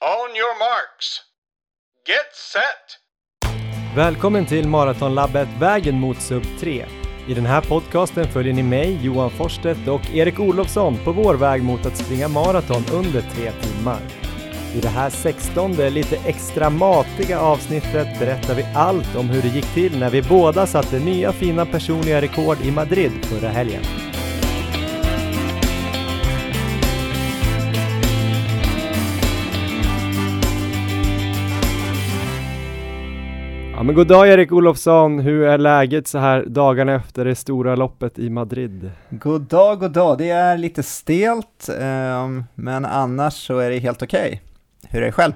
On your marks. Get set. Välkommen till Maratonlabbet, vägen mot sub 3. I den här podcasten följer ni mig, Johan Forstedt och Erik Olofsson på vår väg mot att springa maraton under 3 timmar. I det här 16:e lite extra matiga avsnittet berättar vi allt om hur det gick till när vi båda satte nya fina personliga rekord i Madrid förra helgen. Ja, men god dag Erik Olofsson, hur är läget så här dagarna efter det stora loppet i Madrid? God dag, det är lite stelt, men annars så är det helt okej. Hur är det själv?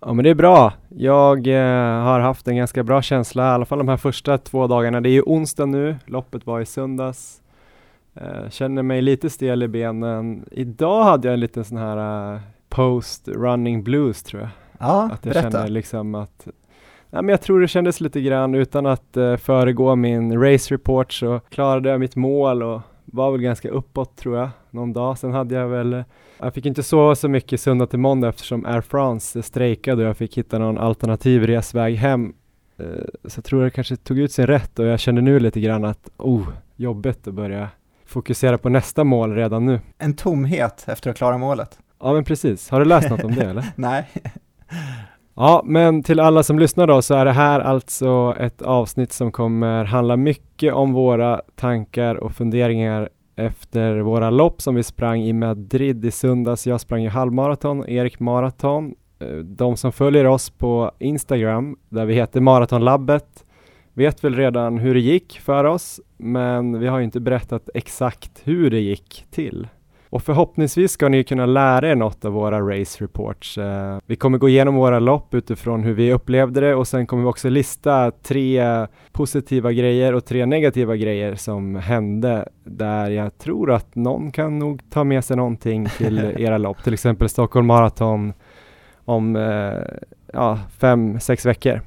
Ja, men det är bra. Jag har haft en ganska bra känsla, i alla fall de här första 2 dagarna. Det är ju onsdag nu, loppet var i söndags. Känner mig lite stel i benen. Idag hade jag en liten sån här post-running blues, tror jag. Ja, att jag berätta. Känner liksom att... Ja, men jag tror det kändes lite grann, utan att föregå min race report så klarade jag mitt mål och var väl ganska uppåt, tror jag, någon dag. Sen hade jag väl, jag fick inte sova så mycket söndag till måndag eftersom Air France strejkade och jag fick hitta någon alternativ resväg hem. Så jag tror det kanske tog ut sin rätt och jag kände nu lite grann att jobbigt att börja fokusera på nästa mål redan nu. En tomhet efter att klara målet. Ja, men precis. Har du läst något om det eller? Nej. Ja, men till alla som lyssnar då så är det här alltså ett avsnitt som kommer handla mycket om våra tankar och funderingar efter våra lopp som vi sprang i Madrid i söndags. Jag sprang ju halvmaraton och Erik maraton. De som följer oss på Instagram där vi heter Maratonlabbet vet väl redan hur det gick för oss, men vi har ju inte berättat exakt hur det gick till. Och förhoppningsvis ska ni kunna lära er något av våra race reports. Vi kommer gå igenom våra lopp utifrån hur vi upplevde det. Och sen kommer vi också lista 3 positiva grejer och 3 negativa grejer som hände. Där jag tror att någon kan nog ta med sig någonting till era lopp. Till exempel Stockholm Marathon om 5-6 veckor.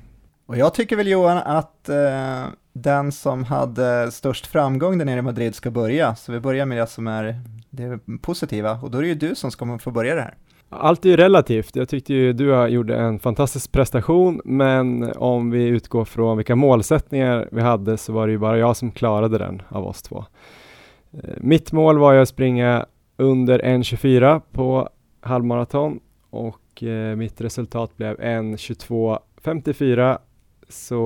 Och jag tycker väl, Johan, att den som hade störst framgång där nere i Madrid ska börja. Så vi börjar med det som är... Det är positiva, och då är det ju du som ska få börja det här. Allt är ju relativt. Jag tyckte ju du gjorde en fantastisk prestation, men om vi utgår från vilka målsättningar vi hade så var det ju bara jag som klarade den av oss 2. Mitt mål var ju att springa under 1:24 på halvmaraton och mitt resultat blev 1:22,54, så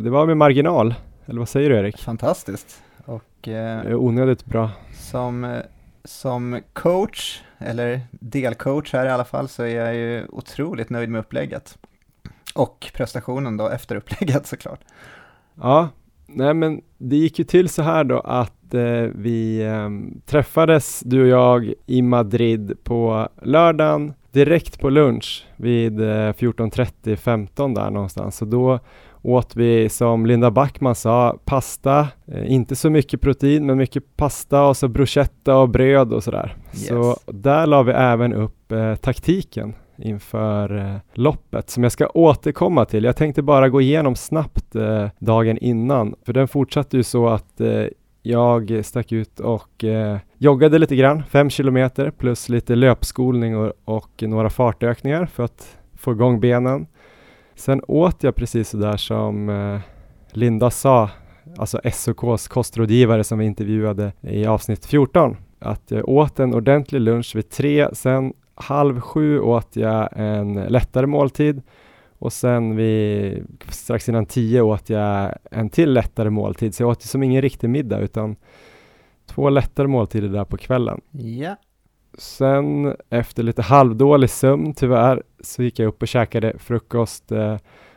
det var med marginal. Eller vad säger du, Erik? Fantastiskt. Och onödigt bra. Som coach, eller delcoach här i alla fall, så är jag ju otroligt nöjd med upplägget. Och prestationen då efter upplägget såklart. Ja, nej, men det gick ju till så här då att vi träffades, du och jag, i Madrid på lördagen direkt på lunch vid 14:30-15 där någonstans. Så då åt vi, som Linda Backman sa, pasta. Inte så mycket protein, men mycket pasta och så bruschetta och bröd och sådär. Yes. Så där la vi även upp taktiken inför loppet som jag ska återkomma till. Jag tänkte bara gå igenom snabbt dagen innan. För den fortsatte ju så att jag stack ut och joggade lite grann. 5 kilometer plus lite löpskolning och några fartökningar för att få igång benen. Sen åt jag precis så där som Linda sa, alltså SOKs kostrådgivare som vi intervjuade i avsnitt 14. Att jag åt en ordentlig lunch vid 3, sen 6:30 åt jag en lättare måltid och sen strax innan 10 åt jag en till lättare måltid. Så jag åt ju som ingen riktig middag utan 2 lättare måltider där på kvällen. Ja. Sen efter lite halvdålig sömn tyvärr så gick jag upp och käkade frukost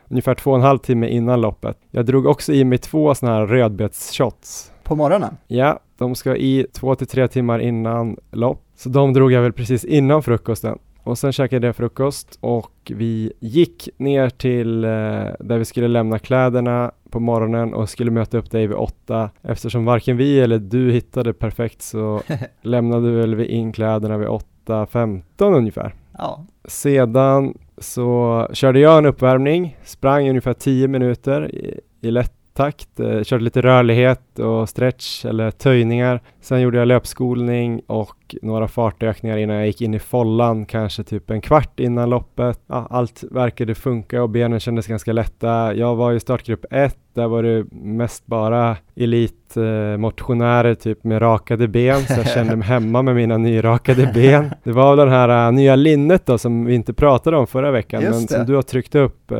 ungefär 2,5 timmar innan loppet. Jag drog också i mig 2 såna här rödbetsshots. På morgonen? Ja, de ska i 2 till 3 timmar innan lopp. Så de drog jag väl precis innan frukosten. Och sen käkade jag frukost och vi gick ner till där vi skulle lämna kläderna på morgonen och skulle möta upp dig vid 8. Eftersom varken vi eller du hittade perfekt så lämnade väl vi in kläderna vid 8:15 ungefär. Ja. Sedan så körde jag en uppvärmning, sprang ungefär 10 minuter i lätt takt, körde lite rörlighet och stretch eller töjningar. Sen gjorde jag löpskolning och och några fartökningar innan jag gick in i follan, kanske typ en kvart innan loppet. Ja, allt verkade funka och benen kändes ganska lätta. Jag var i startgrupp 1, där var det mest bara elitmotionärer typ med rakade ben, så jag kände mig hemma med mina nyrakade ben. Det var den här nya linnet då som vi inte pratade om förra veckan, men som du har tryckt upp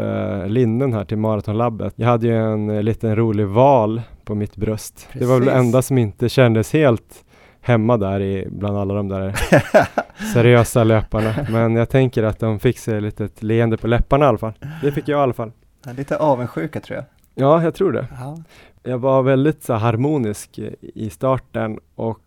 linnen här till Maratonlabbet. Jag hade ju en liten rolig val på mitt bröst. Precis. Det var väl det enda som inte kändes helt hemma där bland alla de där seriösa löparna. Men jag tänker att de fick sig lite ett leende på läpparna i alla fall. Det fick jag i alla fall. Lite avundsjuka tror jag. Ja, jag tror det. Aha. Jag var väldigt så harmonisk i starten och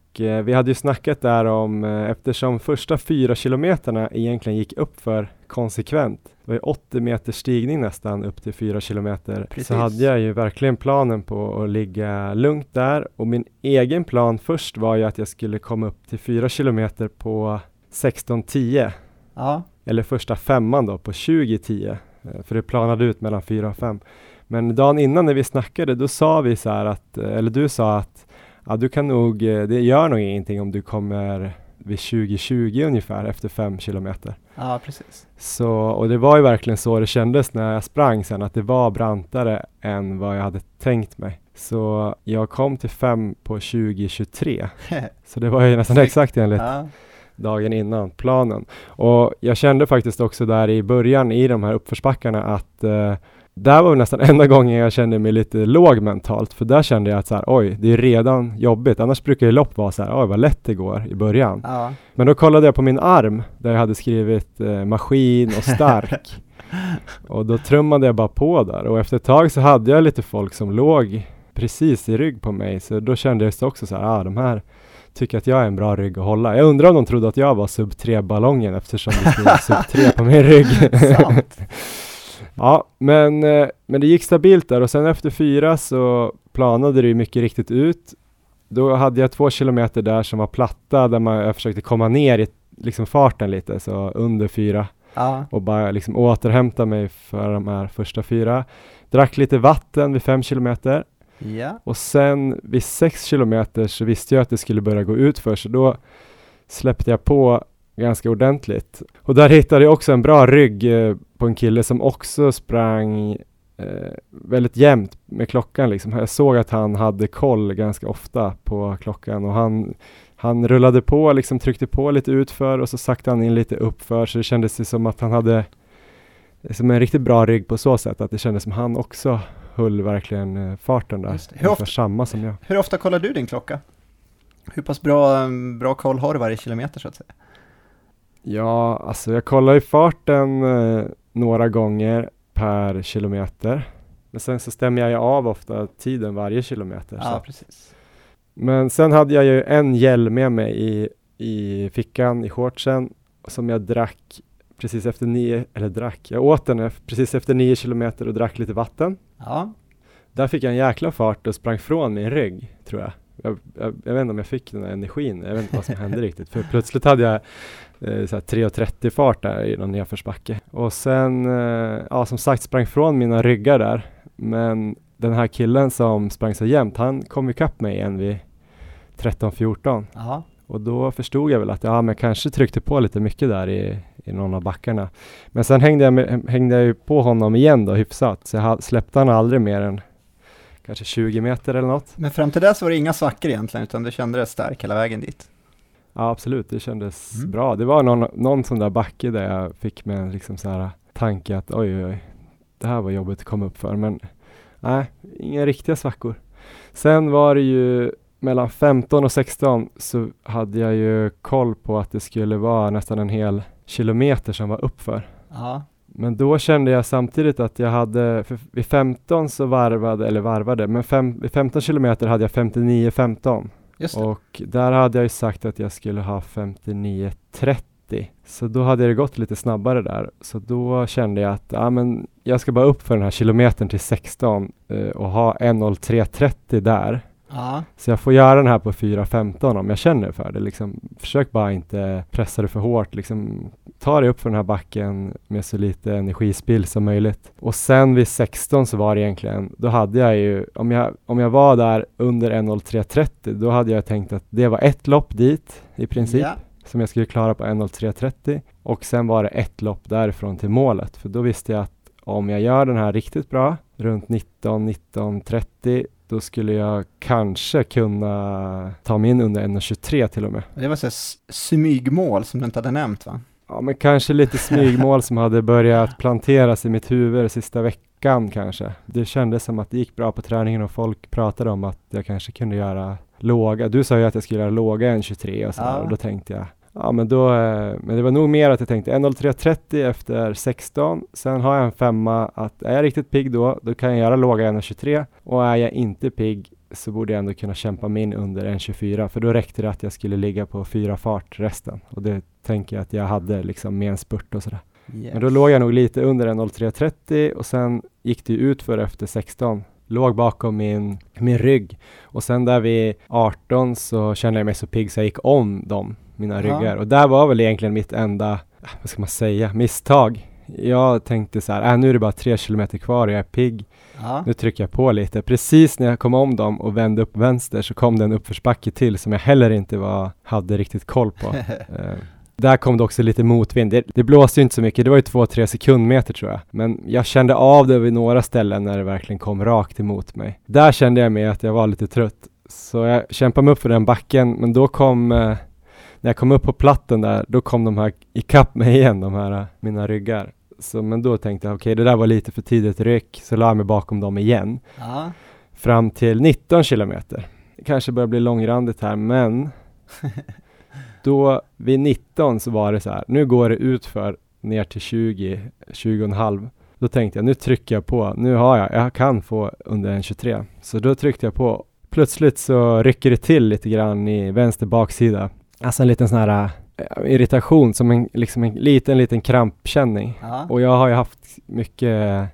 vi hade ju snackat där om, eftersom första 4 kilometerna egentligen gick upp för konsekvent. Det var ju 80 meter stigning nästan upp till 4 kilometer. Precis. Så hade jag ju verkligen planen på att ligga lugnt där. Och min egen plan först var ju att jag skulle komma upp till 4 kilometer på 16:10. Ja. Eller första femman då på 20:10. För det planade ut mellan 4 och 5. Men dagen innan när vi snackade, då sa vi så här att, eller du sa att ja, du kan nog, det gör nog ingenting om du kommer vid 2020 ungefär efter 5 kilometer. Ja, precis. Så, och det var ju verkligen så det kändes när jag sprang sen, att det var brantare än vad jag hade tänkt mig. Så jag kom till 5 på 20:23. Så det var ju nästan exakt enligt dagen innan planen. Och jag kände faktiskt också där i början i de här uppförsbackarna att där var nästan enda gången jag kände mig lite låg mentalt. För där kände jag att så här, oj, det är redan jobbigt. Annars brukar ju lopp vara så här, oj vad lätt det går i början. Ja. Men då kollade jag på min arm där jag hade skrivit maskin och stark. Och då trummade jag bara på där. Och efter ett tag så hade jag lite folk som låg precis i rygg på mig. Så då kände jag också så här, de här tycker att jag är en bra rygg att hålla. Jag undrar om de trodde att jag var sub-3-ballongen eftersom det stod sub-3 på min rygg. Sant. Ja, men det gick stabilt där och sen efter 4 så planade det ju mycket riktigt ut. Då hade jag 2 kilometer där som var platta där jag försökte komma ner i liksom farten lite, så under 4. Och bara liksom återhämta mig för de här första 4. Drack lite vatten vid 5 kilometer. Yeah. Och sen vid 6 kilometer så visste jag att det skulle börja gå ut för, så då släppte jag på ganska ordentligt. Och där hittade jag också en bra rygg på en kille som också sprang väldigt jämnt med klockan. Liksom. Jag såg att han hade koll ganska ofta på klockan. Och han rullade på, liksom, tryckte på lite utför och så sakta han in lite uppför. Så det kändes som att han hade liksom en riktigt bra rygg på så sätt. Att det kändes som han också höll verkligen farten där. Samma som jag. Hur ofta kollar du din klocka? Hur pass bra koll har du varje kilometer så att säga? Ja, alltså jag kollar ju farten några gånger per kilometer. Men sen så stämmer jag ju av ofta tiden varje kilometer. Ja, så. Precis. Men sen hade jag ju en hjälm med mig i fickan, i shortsen, som jag drack precis efter 9, eller drack, jag åt den precis efter 9 kilometer och drack lite vatten. Ja. Där fick jag en jäkla fart och sprang från min rygg, tror jag. Jag vet inte om jag fick den här energin. Jag vet inte vad som hände riktigt. För plötsligt hade jag 3:30 fart där i någon nedförsbacke. Och sen, som sagt, sprang från mina ryggar där. Men den här killen som sprang så jämnt, han kom ikapp mig igen vid 13-14. Aha. Och då förstod jag väl att jag kanske tryckte på lite mycket där i någon av backarna. Men sen hängde jag ju på honom igen då, hyfsat. Så jag släppte han aldrig mer än kanske 20 meter eller något. Men fram till det så var det inga svackor egentligen, utan du kände dig stark hela vägen dit. Ja, absolut. Det kändes bra. Det var någon sån där backe där jag fick med en liksom så här tanke att oj, det här var jobbigt att komma upp för. Men nej, inga riktiga svackor. Sen var det ju mellan 15 och 16 så hade jag ju koll på att det skulle vara nästan en hel kilometer som var uppför. Ja. Men då kände jag samtidigt att jag hade, vid 15 så vid 15 kilometer hade jag 59,15. Just det. Och där hade jag ju sagt att jag skulle ha 59,30. Så då hade det gått lite snabbare där. Så då kände jag att men jag ska bara upp för den här kilometern till 16 och ha 1:03,30 där. Ja. Så jag får göra den här på 4:15 om jag känner för det. Liksom, försök bara inte pressa det för hårt. Liksom, ta dig upp för den här backen med så lite energispill som möjligt. Och sen vid 16 så var det egentligen, då hade jag ju, om jag var där under 1:03,30, då hade jag tänkt att det var ett lopp dit. i princip. Yeah. Som jag skulle klara på 1:03.30. Och sen var det ett lopp därifrån till målet. För då visste jag att om jag gör den här riktigt bra, runt 19:30, då skulle jag kanske kunna ta mig in under 1:23 till och med. Det var så smygmål som du inte hade nämnt, va? Ja, men kanske lite smygmål som hade börjat planteras i mitt huvud sista veckan kanske. Det kändes som att det gick bra på träningen och folk pratade om att jag kanske kunde göra låga. Du sa ju att jag skulle göra låga 1:23 och så där, och då tänkte jag, ja men då, men det var nog mer att jag tänkte 1:03.30 efter 16. Sen har jag en femma att är jag riktigt pigg då kan jag göra låga 1:23. Och är jag inte pigg så borde jag ändå kunna kämpa mig in under 1:24. För då räckte det att jag skulle ligga på 4 fart resten. Och det tänker jag att jag hade liksom med en spurt och sådär. Yes. Men då låg jag nog lite under 1:03.30 och sen gick det ut för efter 16. Låg bakom min rygg. Och sen där vid 18 så kände jag mig så pigg så jag gick om dem. Mina ryggar. Och där var väl egentligen mitt enda, vad ska man säga, misstag. Jag tänkte så här, nu är det bara 3 kilometer kvar och jag är pigg. Nu trycker jag på lite. Precis när jag kom om dem och vände upp vänster så kom det en uppförsbacke till som jag heller inte hade riktigt koll på. Där kom det också lite motvind. Det blåste ju inte så mycket. Det var ju 2-3 sekundmeter tror jag. Men jag kände av det vid några ställen när det verkligen kom rakt emot mig. Där kände jag med att jag var lite trött. Så jag kämpade mig upp för den backen. Men då kom... när jag kom upp på platten där, då kom de här ikapp mig igen, de här mina ryggar. Så, men då tänkte jag, okej, det där var lite för tidigt ryck, så la jag mig bakom dem igen. Aha. Fram till 19 kilometer. Kanske börjar bli långrandigt här, men då vid 19 så var det så här, nu går det ut för ner till 20,5. Då tänkte jag, nu trycker jag på, nu har jag kan få under 1:23. Så då tryckte jag på, plötsligt så rycker det till lite grann i vänster baksida. Alltså en liten sån här irritation som en liten krampkänning. Aha. Och jag har ju haft mycket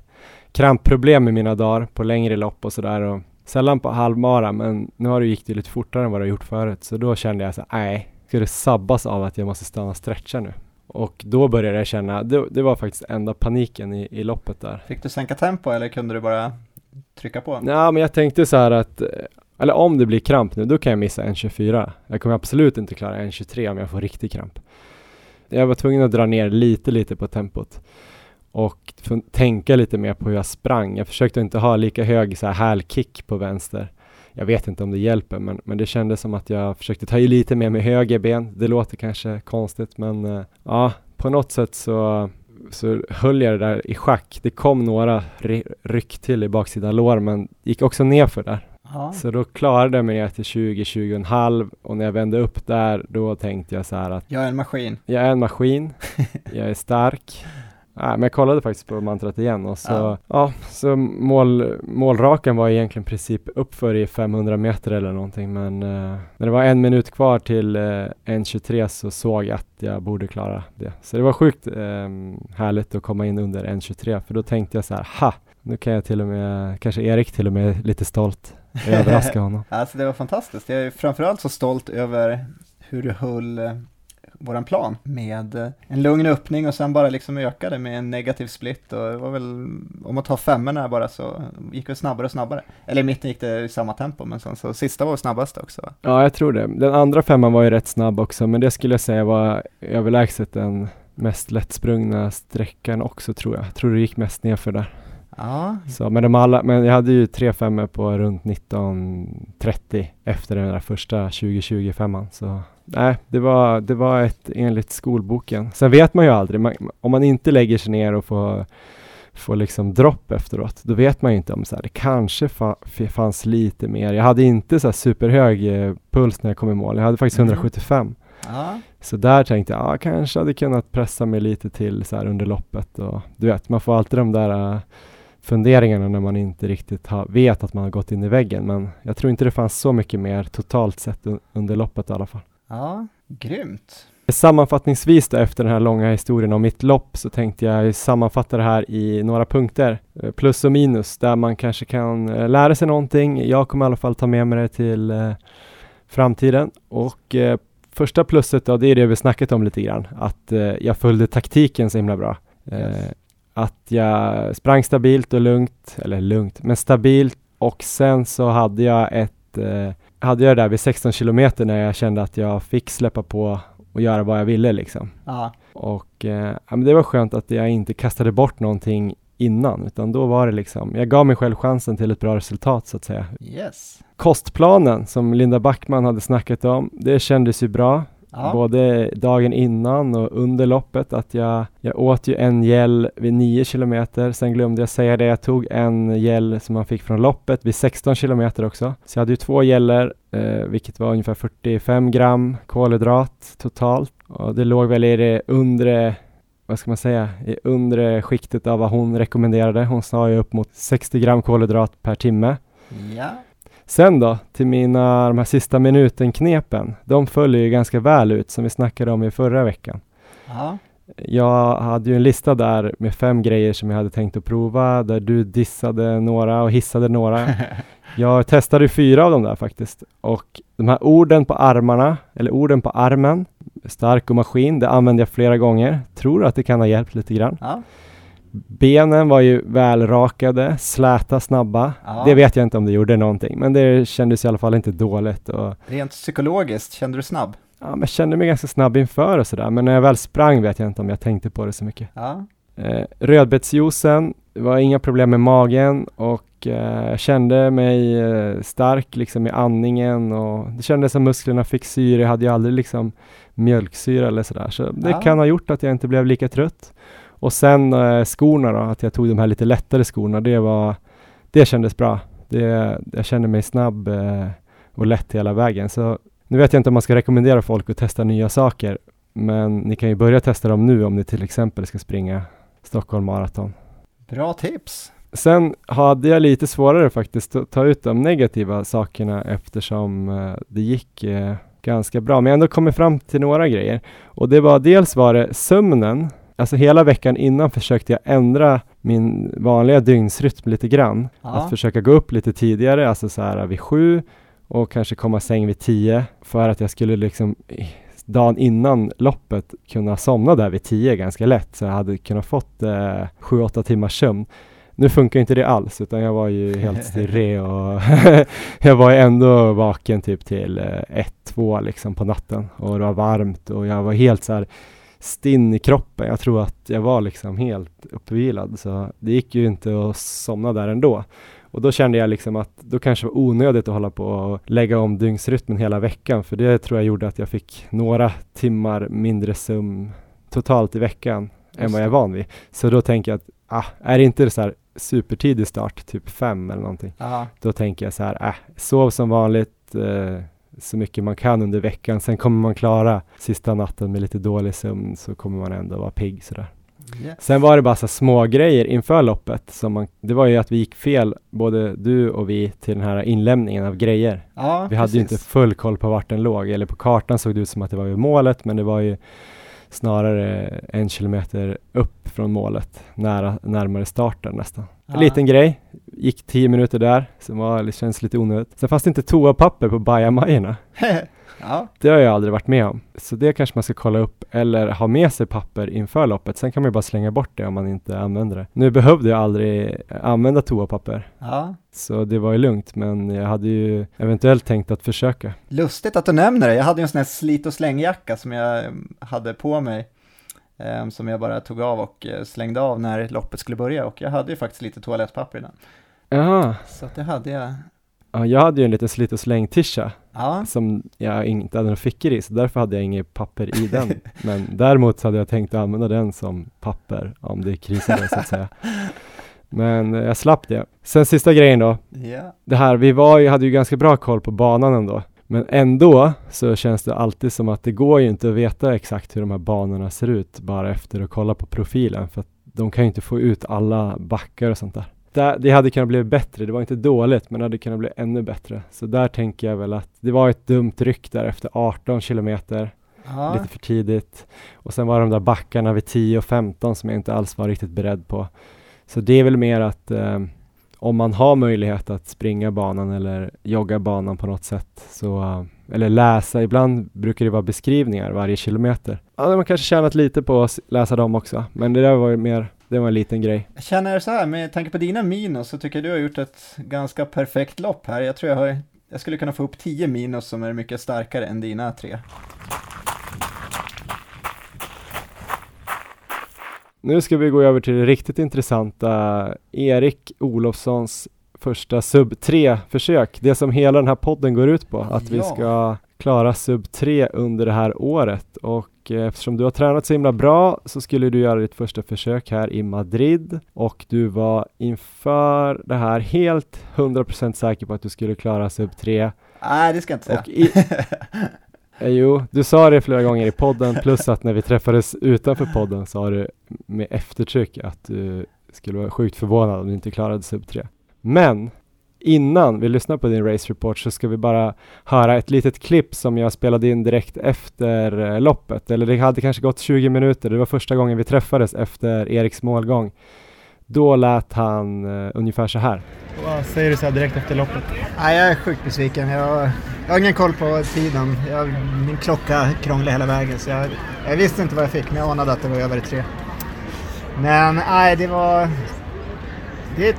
krampproblem i mina dagar på längre lopp och sådär. Och sällan på halvmara, men nu har det gick det lite fortare än vad det har gjort förut. Så då kände jag så här, ska det sabbas av att jag måste stanna och stretcha nu? Och då började jag känna, det var faktiskt enda paniken i loppet där. Fick du sänka tempo eller kunde du bara trycka på? Ja, men jag tänkte så här att... Eller om det blir kramp nu, då kan jag missa 1:24. Jag kommer absolut inte klara 1:23 om jag får riktig kramp. Jag var tvungen att dra ner lite på tempot. Och tänka lite mer på hur jag sprang. Jag försökte inte ha lika hög så här hälkick på vänster. Jag vet inte om det hjälper, men det kändes som att jag försökte ta i lite mer med höger ben. Det låter kanske konstigt, men ja, på något sätt så höll jag det där i schack. Det kom några ryck till i baksidan lår, men gick också ner för där. Så då klarade jag mig till 20,5 och när jag vände upp där då tänkte jag så här att jag är en maskin. Jag är stark. Men jag kollade faktiskt på mantrat igen och så så målraken var egentligen i princip uppför i 500 meter eller någonting, men när det var 1 minut kvar till 1:23 så såg jag att jag borde klara det. Så det var sjukt härligt att komma in under 1:23, för då tänkte jag så här, nu kan jag till och med, kanske Erik till och med lite stolt överraska honom. Alltså det var fantastiskt. Jag är framförallt så stolt över hur du höll våran plan med en lugn öppning och sen bara liksom ökade med en negativ split. Och det var väl, om man tar femmerna bara så gick det snabbare och snabbare. Eller i mitten gick det i samma tempo, men sen så sista var snabbast också. Ja, jag tror det. Den andra femman var ju rätt snabb också, men det skulle jag säga var överlägset den mest lättsprungna sträckan också tror jag. Jag tror det gick mest nerför där. Så, men jag hade ju 3:5 på runt 19:30 efter den där första 20:25. Så nej, det var ett enligt skolboken. Sen vet man ju aldrig, om man inte lägger sig ner och får liksom dropp efteråt, då vet man ju inte om så här, det kanske fanns lite mer. Jag hade inte så här superhög puls när jag kom i mål. Jag hade faktiskt 175. Så där tänkte jag, kanske hade kunnat pressa mig lite till så här under loppet. Och du vet, man får alltid de där funderingarna när man inte riktigt vet att man har gått in i väggen. Men jag tror inte det fanns så mycket mer totalt sett under loppet i alla fall. Ja, grymt. Sammanfattningsvis då, efter den här långa historien om mitt lopp, så tänkte jag sammanfatta det här i några punkter. Plus och minus, där man kanske kan lära sig någonting. Jag kommer i alla fall ta med mig det till framtiden. Och första plusset då, det är det vi snackat om lite grann. Att jag följde taktiken så himla bra. Yes. Att jag sprang stabilt och lugnt, men stabilt. Och sen så hade jag ett hade jag det där vid 16 kilometer när jag kände att jag fick släppa på och göra vad jag ville liksom. Aha. Och men det var skönt att jag inte kastade bort någonting innan, utan då var det liksom, jag gav mig själv chansen till ett bra resultat så att säga. Yes. Kostplanen som Linda Backman hade snackat om, det kändes ju bra. Ja. Både dagen innan och under loppet, att jag åt ju en gel vid 9 kilometer. Sen glömde jag säga det, jag tog en gel som man fick från loppet vid 16 kilometer också. Så jag hade ju 2 geller, vilket var ungefär 45 gram kolhydrat totalt. Och det låg väl i det undre, vad ska man säga, i undre skiktet av vad hon rekommenderade. Hon sa ju upp mot 60 gram kolhydrat per timme. Ja. Sen då, till de här sista minuten-knepen. De följer ju ganska väl ut, som vi snackade om i förra veckan. Ja. Jag hade ju en lista där med 5 grejer som jag hade tänkt att prova. Där du dissade några och hissade några. Jag testade 4 av dem där faktiskt. Och de här orden på armarna, eller orden på armen, stark och maskin, det använde jag flera gånger. Tror att det kan ha hjälpt lite grann. Ja. Benen var ju välrakade, släta, snabba. Ja. Det vet jag inte om det gjorde någonting, men det kändes i alla fall inte dåligt. Och rent psykologiskt, kände du snabb? Ja, men jag kände mig ganska snabb inför och sådär. Men när jag väl sprang vet jag inte om jag tänkte på det så mycket. Ja. Rödbetsjuicen, det var inga problem med magen och jag kände mig stark liksom i andningen. Och det kändes som musklerna fick syre, jag hade ju aldrig liksom mjölksyra eller sådär. Så det kan ha gjort att jag inte blev lika trött. Och sen skorna då, att jag tog de här lite lättare skorna, det kändes bra. Jag kände mig snabb och lätt hela vägen. Så nu vet jag inte om man ska rekommendera folk att testa nya saker. Men ni kan ju börja testa dem nu om ni till exempel ska springa Stockholm Marathon. Bra tips! Sen hade jag lite svårare faktiskt att ta ut de negativa sakerna eftersom det gick ganska bra. Men jag ändå kommer fram till några grejer. Och det var dels var det sömnen. Alltså hela veckan innan försökte jag ändra min vanliga dygnsrytm lite grann. Ja. Att försöka gå upp lite tidigare, alltså så här vid 7 och kanske komma säng vid 10. För att jag skulle liksom dagen innan loppet kunna somna där vid 10 ganska lätt. Så jag hade kunnat fått 7-8 timmars sömn. Nu funkar inte det alls, utan jag var ju helt stirrig och jag var ju ändå vaken typ till 1-2 liksom på natten. Och det var varmt och jag var helt så här stinn i kroppen. Jag tror att jag var liksom helt uppvilad, så det gick ju inte att somna där ändå. Och då kände jag liksom att då kanske var onödigt att hålla på och lägga om dygnsrytmen hela veckan, för det tror jag gjorde att jag fick några timmar mindre sömn totalt i veckan än vad jag är van vid. Så då tänker jag att är det inte så här supertidig start, typ 5 eller någonting. Aha. Då tänker jag så här, sov som vanligt, så mycket man kan under veckan. Sen kommer man klara sista natten med lite dålig sömn, så kommer man ändå vara pigg sådär. Yes. Sen var det bara så små grejer inför loppet. Det var ju att vi gick fel, både du och vi, till den här inlämningen av grejer. Ja, vi hade ju inte full koll på vart den låg. Eller på kartan såg det ut som att det var vid målet, men det var ju snarare 1 kilometer upp från målet. Närmare starten nästan. Ja. En liten grej. Gick 10 minuter där. Det känns lite onödigt. Sen fanns det inte toapapper på bajamajorna. Ja. Det har jag aldrig varit med om. Så det kanske man ska kolla upp. Eller ha med sig papper inför loppet. Sen kan man ju bara slänga bort det om man inte använder det. Nu behövde jag aldrig använda toapapper. Ja. Så det var ju lugnt. Men jag hade ju eventuellt tänkt att försöka. Lustigt att du nämner det. Jag hade ju en sån här slit- och slängjacka som jag hade på mig. Som jag bara tog av och slängde av när loppet skulle börja. Och jag hade ju faktiskt lite toalettpapper i den. Ja. Så det hade jag. Ja, jag hade ju en liten slit- och släng-tisha. Ja. Som jag inte hade några fickor i. Så därför hade jag inget papper i den. Men däremot så hade jag tänkt att använda den som papper. Om det krisade så att säga. Men jag slapp det. Sen sista grejen då. Ja. Det här, hade ju ganska bra koll på banan ändå. Men ändå så känns det alltid som att det går ju inte att veta exakt hur de här banorna ser ut bara efter att kolla på profilen. För att de kan ju inte få ut alla backar och sånt där. Det hade kunnat bli bättre. Det var inte dåligt, men det hade kunnat bli ännu bättre. Så där tänker jag väl att det var ett dumt ryck där efter 18 kilometer. Aha. Lite för tidigt. Och sen var de där backarna vid 10 och 15 som jag inte alls var riktigt beredd på. Så det är väl mer att om man har möjlighet att springa banan eller jogga banan på något sätt, så, eller läsa, ibland brukar det vara beskrivningar varje kilometer. Ja, man kanske tjänat lite på att läsa dem också, men det där var mer, det var en liten grej. Jag känner så här, med tanke på dina minus så tycker jag du har gjort ett ganska perfekt lopp här. Jag tror jag har Jag skulle kunna få upp 10 minus som är mycket starkare än dina 3. Nu ska vi gå över till det riktigt intressanta. Erik Olofssons första sub 3-försök. Det som hela den här podden går ut på. Att vi ska klara sub 3 under det här året. Och eftersom du har tränat så himla bra så skulle du göra ditt första försök här i Madrid. Och du var inför det här helt 100% säker på att du skulle klara sub 3. Nej, det ska jag inte säga. Jo, du sa det flera gånger i podden, plus att när vi träffades utanför podden sa du med eftertryck att du skulle vara sjukt förvånad om du inte klarade sub 3. Men innan vi lyssnar på din race report så ska vi bara höra ett litet klipp som jag spelade in direkt efter loppet. Eller det hade kanske gått 20 minuter, det var första gången vi träffades efter Eriks målgång. Då lät han ungefär så här. Vad säger du så här direkt efter loppet? Nej, jag är sjukt besviken. Jag har ingen koll på tiden. Min klocka krånglade hela vägen. Så jag visste inte vad jag fick, men jag anade att det var över 3. Men nej, det är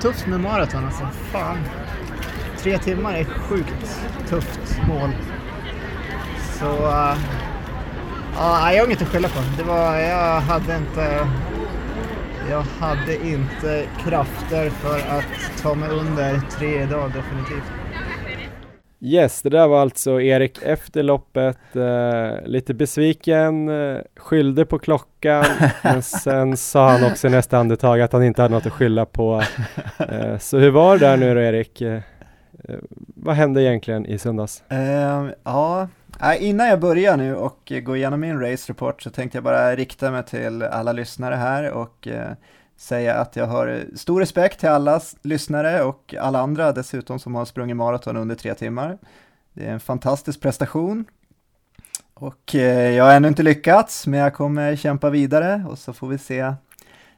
tufft med maraton alltså. Fan. 3 timmar är sjukt tufft mål. Så jag har inget att skylla på. Jag hade inte krafter för att ta mig under 3 dagar definitivt. Yes, det där var alltså Erik efter loppet. Lite besviken, skyllde på klockan. Men sen sa han också i nästa andetag att han inte hade något att skylla på. Så hur var det där nu då, Erik? Vad hände egentligen i söndags? Innan jag börjar nu och går igenom min race report så tänkte jag bara rikta mig till alla lyssnare här och säga att jag har stor respekt till alla lyssnare och alla andra dessutom som har sprungit maraton under 3 timmar. Det är en fantastisk prestation och jag har ännu inte lyckats, men jag kommer kämpa vidare och så får vi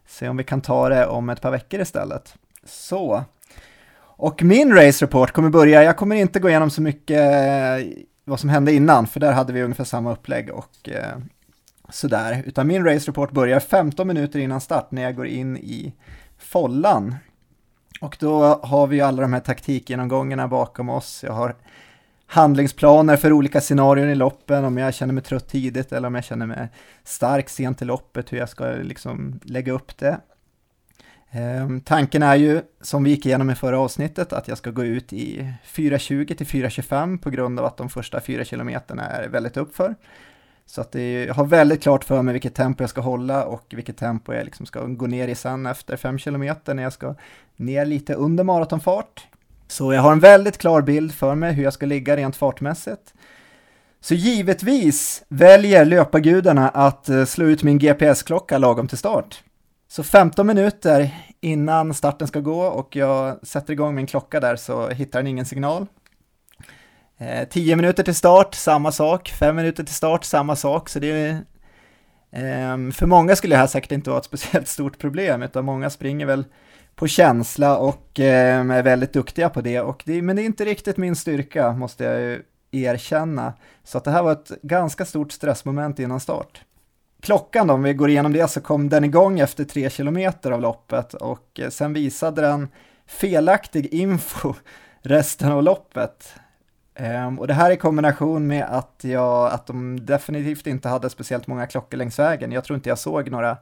se om vi kan ta det om ett par veckor istället. Så, och min race report kommer börja, jag kommer inte gå igenom så mycket vad som hände innan, för där hade vi ungefär samma upplägg och sådär. Utan min race report börjar 15 minuter innan start när jag går in i follan. Och då har vi alla de här taktikgenomgångarna bakom oss. Jag har handlingsplaner för olika scenarion i loppen, om jag känner mig trött tidigt eller om jag känner mig stark sent i loppet, hur jag ska liksom lägga upp det. Tanken är ju, som vi gick igenom i förra avsnittet, att jag ska gå ut i 4.20 till 4.25 på grund av att de första 4 kilometerna är väldigt uppför. Så att jag har väldigt klart för mig vilket tempo jag ska hålla och vilket tempo jag liksom ska gå ner i sen efter 5 kilometer när jag ska ner lite under maratonfart. Så jag har en väldigt klar bild för mig hur jag ska ligga rent fartmässigt. Så givetvis väljer löpargudarna att slå ut min GPS-klocka lagom till start. Så 15 minuter innan starten ska gå och jag sätter igång min klocka där så hittar den ingen signal. 10 minuter till start, samma sak. 5 minuter till start, samma sak. Så det är, för många skulle det här säkert inte vara ett speciellt stort problem, utan många springer väl på känsla och är väldigt duktiga på det. Men det är inte riktigt min styrka, måste jag ju erkänna. Så att det här var ett ganska stort stressmoment innan start. Klockan då, om vi går igenom det, så kom den igång efter 3 kilometer av loppet och sen visade den felaktig info resten av loppet. Och det här i kombination med att de definitivt inte hade speciellt många klockor längs vägen. Jag tror inte jag såg några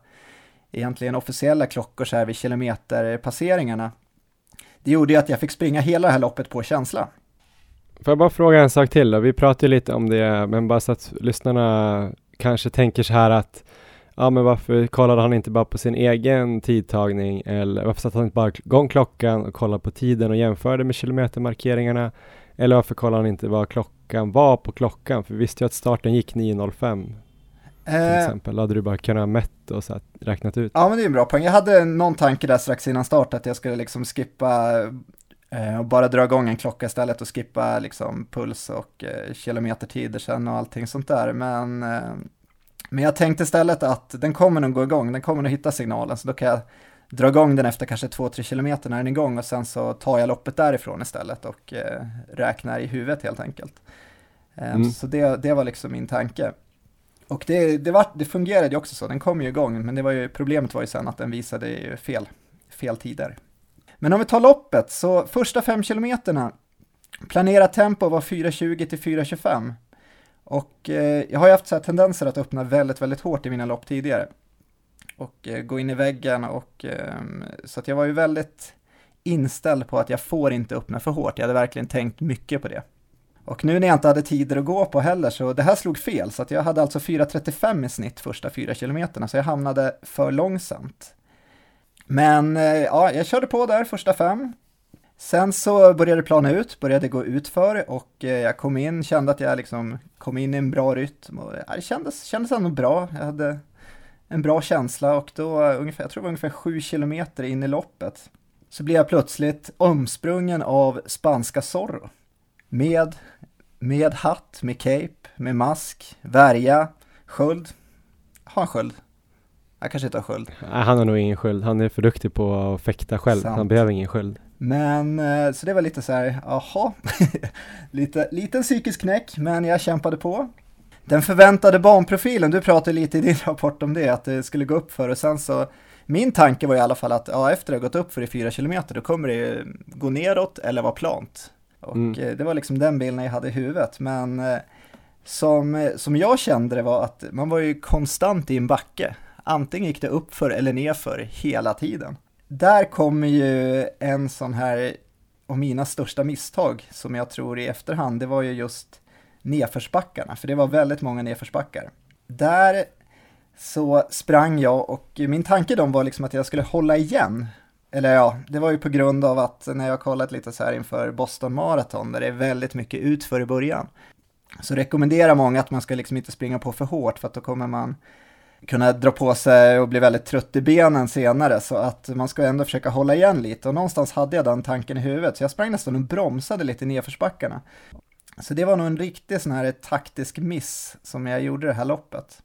egentligen officiella klockor så här vid kilometerpasseringarna. Det gjorde ju att jag fick springa hela det här loppet på känsla. Får jag bara fråga en sak till då? Vi pratade lite om det, men bara så att lyssnarna kanske tänker så här att men varför kollade han inte bara på sin egen tidtagning, eller varför satt han inte bara igång klockan och kollade på tiden och jämförde med kilometermarkeringarna, eller varför kollade han inte vad klockan var på klockan, för visste jag att starten gick 9.05 till exempel, hade du bara kunnat mätt och så här, räknat ut. Ja, men det är en bra poäng. Jag hade någon tanke där strax innan start att jag skulle liksom skippa och bara dra igång en klocka istället och skippa liksom puls och kilometertider sen och allting sånt där. Men jag tänkte istället att den kommer nog gå igång, den kommer nog hitta signalen, så då kan jag dra igång den efter kanske 2-3 kilometer när den är igång och sen så tar jag loppet därifrån istället och räknar i huvudet helt enkelt. Så det var liksom min tanke. Och det fungerade ju också så, den kom ju igång, men problemet var ju sen att den visade ju fel tider. Men om vi tar loppet, så första 5 kilometerna Planerat tempo var 4.20 till 4.25. Och jag har ju haft så här tendenser att öppna väldigt, väldigt hårt i mina lopp tidigare. Och gå in i väggen. Så att jag var ju väldigt inställd på att jag får inte öppna för hårt. Jag hade verkligen tänkt mycket på det. Och nu när jag inte hade tider att gå på heller så det här slog fel. Så att jag hade alltså 4.35 i snitt första 4 kilometerna. Så jag hamnade för långsamt. Men ja, jag körde på där första 5. Sen så började det plana ut, började gå ut för och jag kom in, kände att jag liksom kom in i en bra rytm och det kändes ändå bra. Jag hade en bra känsla och då ungefär, jag tror det var ungefär 7 kilometer in i loppet så blev jag plötsligt omsprungen av spanska Zorro med hatt, med cape, med mask, värja, sköld. Ha en sköld. Jag kanske inte har sköld. Nej, han har nog ingen sköld. Han är för duktig på att fäkta själv. Sant. Han behöver ingen sköld. Men så det var lite så här, aha, liten psykisk knäck, men jag kämpade på. Den förväntade banprofilen, du pratade lite i din rapport om det, att det skulle gå upp för och sen så, min tanke var i alla fall att ja, efter det har gått upp för i 4 kilometer, då kommer det gå neråt eller vara plant. Och det var liksom den bilden jag hade i huvudet, men som jag kände det var att man var ju konstant i en backe. Antingen gick det upp för eller ner för hela tiden. Där kommer ju en sån här av mina största misstag som jag tror i efterhand, det var ju just nedförsbackarna, för det var väldigt många nedförsbackar. Där så sprang jag och min tanke då var liksom att jag skulle hålla igen. Eller ja, det var ju på grund av att när jag kollat lite så här inför Boston Marathon där det är väldigt mycket utför i början. Så rekommenderar många att man ska liksom inte springa på för hårt för att då kommer man kunna dra på sig och bli väldigt trött i benen senare så att man ska ändå försöka hålla igen lite och någonstans hade jag den tanken i huvudet så jag sprang nästan och bromsade lite nedförsbackarna. Så det var nog en riktig sån här taktisk miss som jag gjorde det här loppet.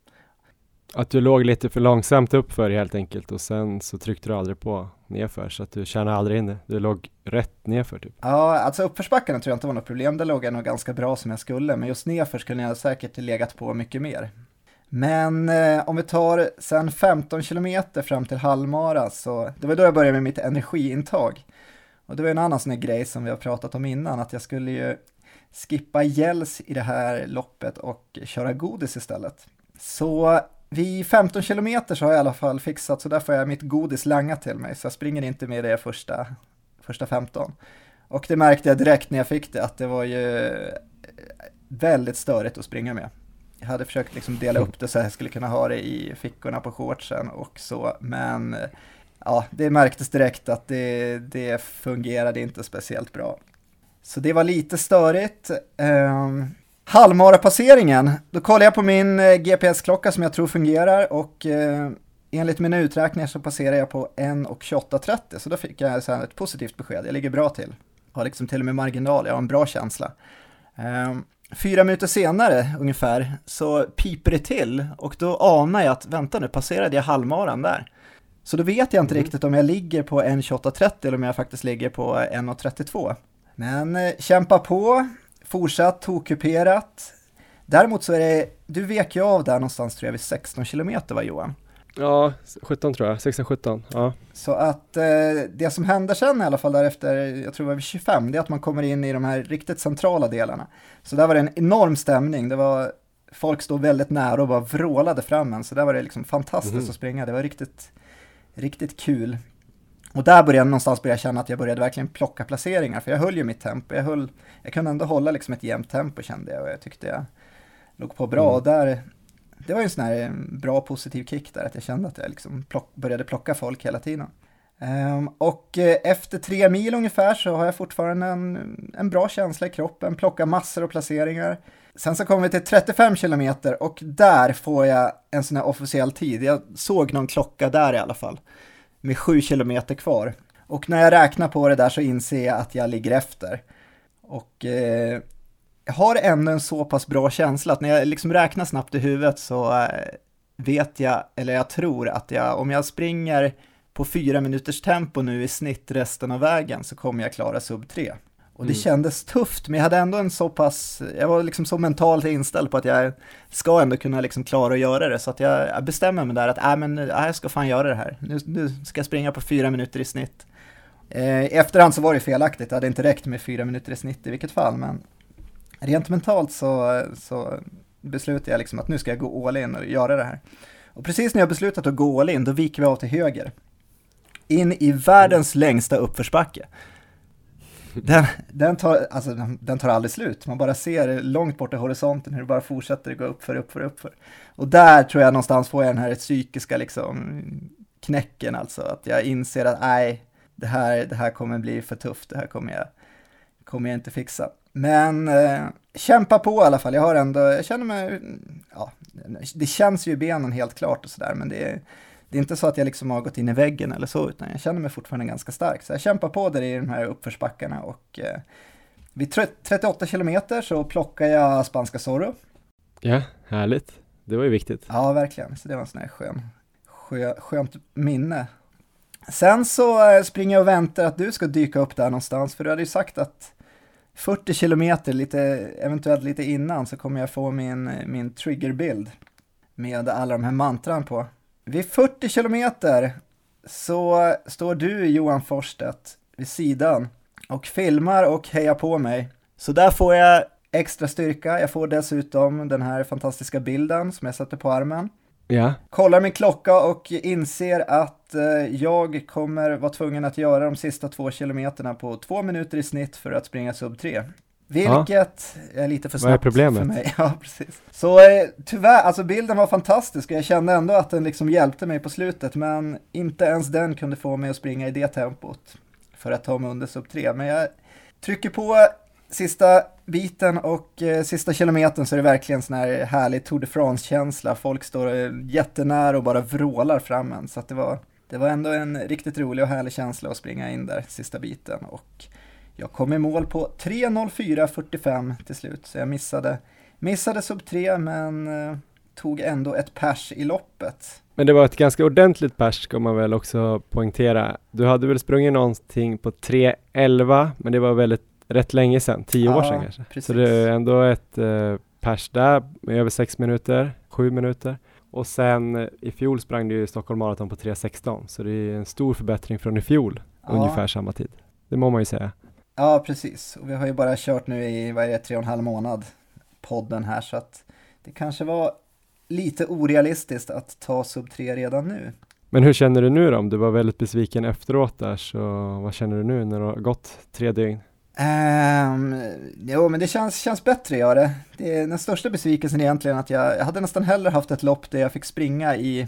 Att du låg lite för långsamt uppför helt enkelt och sen så tryckte du aldrig på nedför så att du tjänade aldrig in det. Du låg rätt nedför typ. Ja, alltså uppförsbackarna tror jag inte var något problem. Där låg jag nog ganska bra som jag skulle men just nedför skulle jag säkert legat på mycket mer. Men om vi tar sen 15 kilometer fram till halvmara så det var då jag började med mitt energiintag. Och det var en annan sån här grej som vi har pratat om innan att jag skulle ju skippa gels i det här loppet och köra godis istället. Så vid 15 kilometer så har jag i alla fall fixat så där får jag mitt godis langa till mig så jag springer inte med det första 15. Och det märkte jag direkt när jag fick det att det var ju väldigt störigt att springa med. Jag hade försökt liksom dela upp det så jag skulle kunna ha det i fickorna på shortsen och så. Men ja, det märktes direkt att det fungerade inte speciellt bra. Så det var lite störigt. Halvmarapasseringen. Då kollade jag på min GPS-klocka som jag tror fungerar. Och enligt mina uträkningar så passerade jag på 1:28.30. Så då fick jag så här ett positivt besked. Jag ligger bra till. Jag har liksom till och med marginal. Jag har en bra känsla. 4 minuter senare ungefär så piper det till och då anar jag att vänta nu passerade jag halvmaran där. Så då vet jag inte riktigt om jag ligger på 1:28.30 eller om jag faktiskt ligger på 1:32. Men kämpa på, fortsatt tokuperat. Däremot så är det, du vek ju av där någonstans tror jag vid 16 kilometer va Johan? Ja, 17 tror jag, 16-17. Ja. Så att det som händer sen i alla fall därefter, jag tror det var vid 25, det är att man kommer in i de här riktigt centrala delarna. Så där var det en enorm stämning, det var, folk stod väldigt nära och bara vrålade fram en, så där var det liksom fantastiskt att springa, det var riktigt, riktigt kul. Och där började jag känna att jag började verkligen plocka placeringar, för jag höll ju mitt tempo, jag kunde ändå hålla liksom ett jämnt tempo kände jag och jag tyckte jag låg på bra och där... Det var ju en sån här bra positiv kick där att jag kände att jag liksom började plocka folk hela tiden. Och efter 3 mil ungefär så har jag fortfarande en bra känsla i kroppen, plocka massor och placeringar. Sen så kommer vi till 35 kilometer och där får jag en sån här officiell tid. Jag såg någon klocka där i alla fall med 7 kilometer kvar. Och när jag räknar på det där så inser jag att jag ligger efter. Och... jag har ändå en så pass bra känsla att när jag liksom räknar snabbt i huvudet så vet jag, eller jag tror att om jag springer på 4 minuters tempo nu i snitt resten av vägen så kommer jag klara sub 3. Och det kändes tufft men jag hade ändå en så pass, jag var liksom så mentalt inställd på att jag ska ändå kunna liksom klara att göra det så att jag bestämmer mig där att jag ska fan göra det här. Nu ska jag springa på 4 minuter i snitt. Efterhand så var det felaktigt, det hade inte räckt med 4 minuter i snitt i vilket fall, men rent mentalt så beslutade jag liksom att nu ska jag gå all in och göra det här. Och precis när jag beslutat att gå all in, då viker vi av till höger. In i världens längsta uppförsbacke. Den tar aldrig slut. Man bara ser långt bort i horisonten hur det bara fortsätter att gå uppför. Och där tror jag någonstans får jag den här psykiska liksom knäcken, alltså att jag inser att det här kommer bli för tufft, det här kommer jag inte fixa. Men kämpa på i alla fall. Jag känner mig, ja, det känns ju i benen helt klart och sådär, men det är inte så att jag liksom har gått in i väggen eller så, utan jag känner mig fortfarande ganska stark. Så jag kämpar på där i de här uppförsbackarna och vid 38 kilometer så plockar jag spanska Zorro. Ja, härligt. Det var ju viktigt. Ja, verkligen. Så det var en sån här skönt minne. Sen så springer jag och väntar att du ska dyka upp där någonstans, för du hade ju sagt att 40 kilometer, eventuellt lite innan, så kommer jag få min triggerbild med alla de här mantran på. Vid 40 kilometer så står du, Johan Forstedt, vid sidan och filmar och hejar på mig. Så där får jag extra styrka. Jag får dessutom den här fantastiska bilden som jag sätter på armen. Ja. Kollar min klocka och inser att jag kommer vara tvungen att göra de sista 2 kilometerna på 2 minuter i snitt för att springa sub 3. Vilket är lite för snabbt för mig. Ja, precis. Så tyvärr, alltså bilden var fantastisk och jag kände ändå att den liksom hjälpte mig på slutet, men inte ens den kunde få mig att springa i det tempot för att ta mig under sub 3. Men jag trycker på sista biten och sista kilometern, så är det verkligen sån här härlig Tour de France-känsla. Folk står jättenära och bara vrålar fram en. Så att det var ändå en riktigt rolig och härlig känsla att springa in där sista biten. Och jag kom i mål på 3:04,45 till slut, så jag missade sub 3, men tog ändå ett pers i loppet. Men det var ett ganska ordentligt pers, ska man väl också poängtera. Du hade väl sprungit någonting på 3:11, men det var rätt länge sedan, 10 år sedan kanske. Precis. Så det är ändå ett pers där med över 6 minuter, 7 minuter. Och sen i fjol sprang du i Stockholm Marathon på 3:16, så det är en stor förbättring från i fjol, ungefär samma tid. Det må man ju säga. Ja, precis. Och vi har ju bara kört nu i 3,5 månad podden här, så att det kanske var lite orealistiskt att ta sub 3 redan nu. Men hur känner du nu då? Om du var väldigt besviken efteråt där, så vad känner du nu när det har gått 3 dygn? Jo, men det känns bättre, gör det. Det är den största besvikelsen egentligen, att jag hade nästan hellre haft ett lopp där jag fick springa i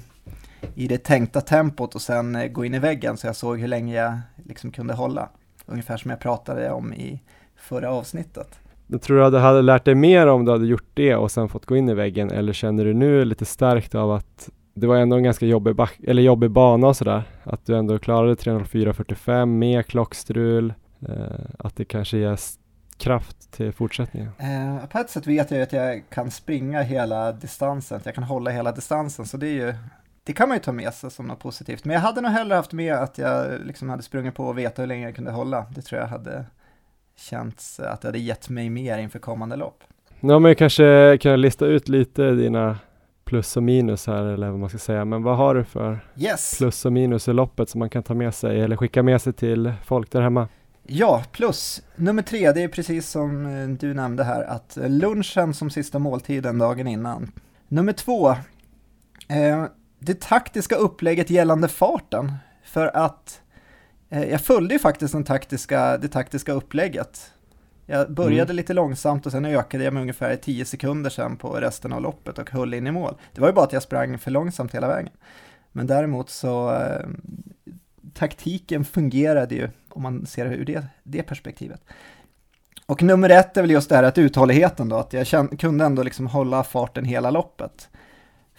det tänkta tempot och sen gå in i väggen, så jag såg hur länge jag liksom kunde hålla. Ungefär som jag pratade om i förra avsnittet. Jag tror att du hade lärt dig mer om du hade gjort det och sen fått gå in i väggen, eller känner du nu lite starkt av att det var ändå en ganska jobbig bana och sådär, att du ändå klarade 3:04,45 med klockstrul, att det kanske ger kraft till fortsättningen? På ett sätt vet jag att jag kan springa hela distansen, att jag kan hålla hela distansen, så det är ju... Det kan man ju ta med sig som något positivt. Men jag hade nog hellre haft med att jag liksom hade sprungit på och veta hur länge jag kunde hålla. Det tror jag hade känts att det hade gett mig mer inför kommande lopp. Ja, men kanske kan jag lista ut lite dina plus och minus här, eller vad man ska säga. Men vad har du för plus och minus i loppet som man kan ta med sig eller skicka med sig till folk där hemma? Ja, plus nummer 3, det är precis som du nämnde här, att lunchen som sista måltiden dagen innan. Nummer 2, det taktiska upplägget gällande farten, för att jag följde ju faktiskt det taktiska upplägget. Jag började lite långsamt och sen ökade jag med ungefär 10 sekunder sen på resten av loppet och höll in i mål. Det var ju bara att jag sprang för långsamt hela vägen. Men däremot så taktiken fungerade ju, om man ser det ur det perspektivet. Och nummer 1 är väl just det här att uthålligheten då, att jag kunde ändå liksom hålla farten hela loppet.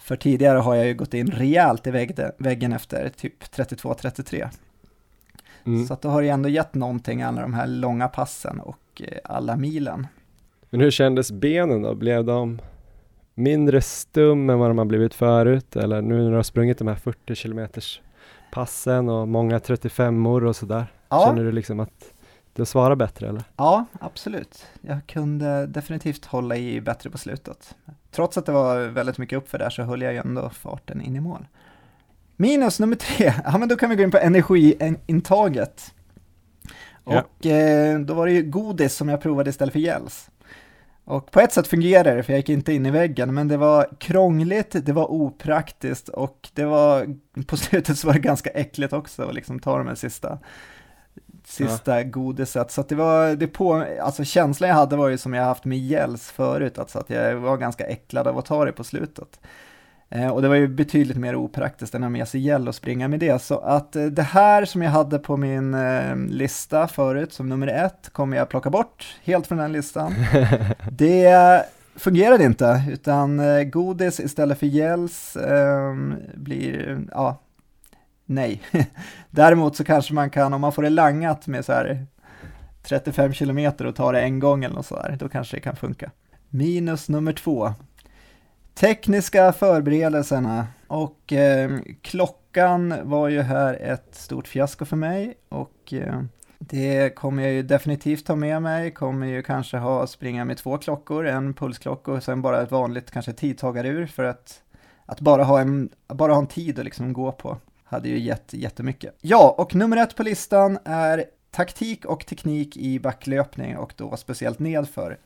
För tidigare har jag ju gått in rejält i väggen efter typ 32-33. Så att då har jag ändå gett någonting, alla de här långa passen och alla milen. Men hur kändes benen då? Blev de mindre stum än vad de har blivit förut? Eller nu när du har sprungit de här 40 kilometers passen och många 35-or och sådär. Ja. Känner du liksom att det svarar bättre eller? Ja, absolut. Jag kunde definitivt hålla i bättre på slutet. Trots att det var väldigt mycket uppför där så höll jag ändå farten in i mål. Minus nummer 3. Ja, men då kan vi gå in på energiintaget. Och då var det ju godis som jag provade istället för gels. Och på ett sätt fungerade det, för jag gick inte in i väggen, men det var krångligt, det var opraktiskt och det var, på slutet så var det ganska äckligt också att liksom ta de här sista godiset. Så att alltså känslan jag hade var ju som jag haft med gels förut, alltså att jag var ganska äcklad av att ta det på slutet. Och det var ju betydligt mer opraktiskt än att ha med sig gel och springa med det. Så att det här som jag hade på min lista förut som nummer 1 kommer jag plocka bort helt från den listan. Det fungerade inte, utan godis istället för gels blir... ja, nej. Däremot så kanske man kan, om man får det langat med så här 35 kilometer och tar det en gång eller något så här, då kanske det kan funka. Minus nummer 2. Tekniska förberedelserna, och klockan var ju här ett stort fiasko för mig, och det kommer jag ju definitivt ta med mig. Kommer ju kanske springa med 2 klockor, en pulsklocka och sen bara ett vanligt kanske tidtagarur, för att bara ha en tid att liksom gå på hade ju gett jättemycket. Ja, och nummer 1 på listan är taktik och teknik i backlöpning, och då speciellt nedför.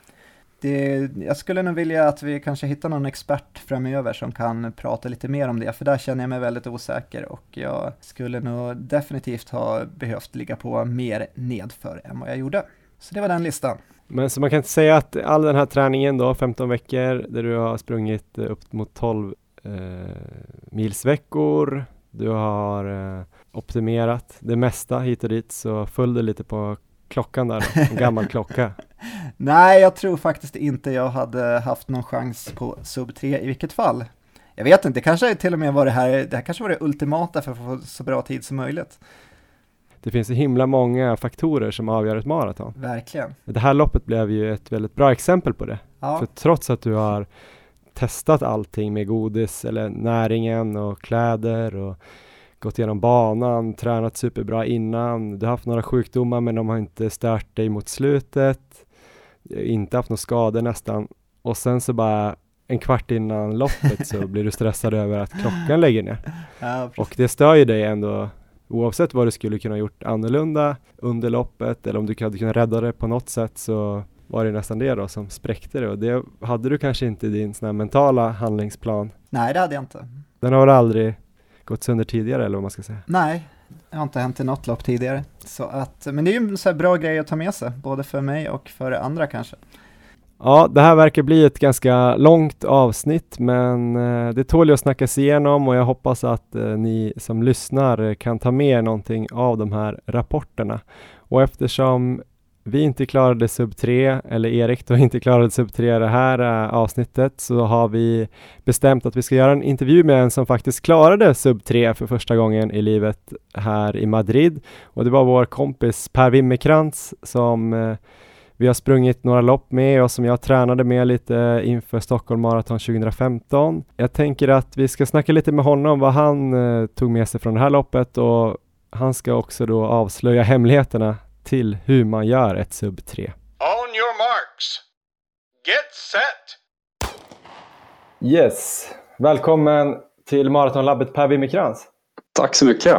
Jag skulle nog vilja att vi kanske hittar någon expert framöver som kan prata lite mer om det, för där känner jag mig väldigt osäker och jag skulle nog definitivt ha behövt ligga på mer nedför än vad jag gjorde. Så det var den listan. Men så man kan säga att all den här träningen då, 15 veckor där du har sprungit upp mot 12 milsveckor, du har optimerat det mesta hit och dit, så följde lite på klockan där, en gammal klocka. Nej, jag tror faktiskt inte jag hade haft någon chans på sub 3 i vilket fall. Jag vet inte, det kanske till och med var det här kanske var det ultimata för att få så bra tid som möjligt. Det finns så himla många faktorer som avgör ett maraton. Verkligen. Det här loppet blev ju ett väldigt bra exempel på det. Ja. För trots att du har testat allting med godis eller näringen och kläder och gått igenom banan, tränat superbra innan, du har haft några sjukdomar men de har inte stört dig mot slutet, inte haft några skador nästan, och sen så bara en kvart innan loppet så blir du stressad över att klockan lägger ner. Ja, och det stör ju dig ändå, oavsett vad du skulle kunna gjort annorlunda under loppet eller om du hade kunnat rädda det på något sätt, så var det nästan det då som spräckte det, och det hade du kanske inte i din sån här mentala handlingsplan. Nej, det hade jag inte. Den har aldrig gått sönder tidigare, eller vad man ska säga. Nej, det har inte hänt i något lopp tidigare. Så att, men det är ju en så här bra grej att ta med sig, både för mig och för andra kanske. Ja, det här verkar bli ett ganska långt avsnitt, men det tål ju att snackas igenom, och jag hoppas att ni som lyssnar kan ta med någonting av de här rapporterna. Och eftersom vi inte klarade sub 3, eller Erik då inte klarade sub 3 det här avsnittet, så har vi bestämt att vi ska göra en intervju med en som faktiskt klarade sub 3 för första gången i livet här i Madrid. Och det var vår kompis Per Wimmerkrantz som vi har sprungit några lopp med och som jag tränade med lite inför Stockholm Marathon 2015. Jag tänker att vi ska snacka lite med honom vad han tog med sig från det här loppet, och han ska också då avslöja hemligheterna till hur man gör ett sub 3. On your marks. Get set. Yes. Välkommen till Maratonlabbet, Per Wimmerkrantz. Tack så mycket.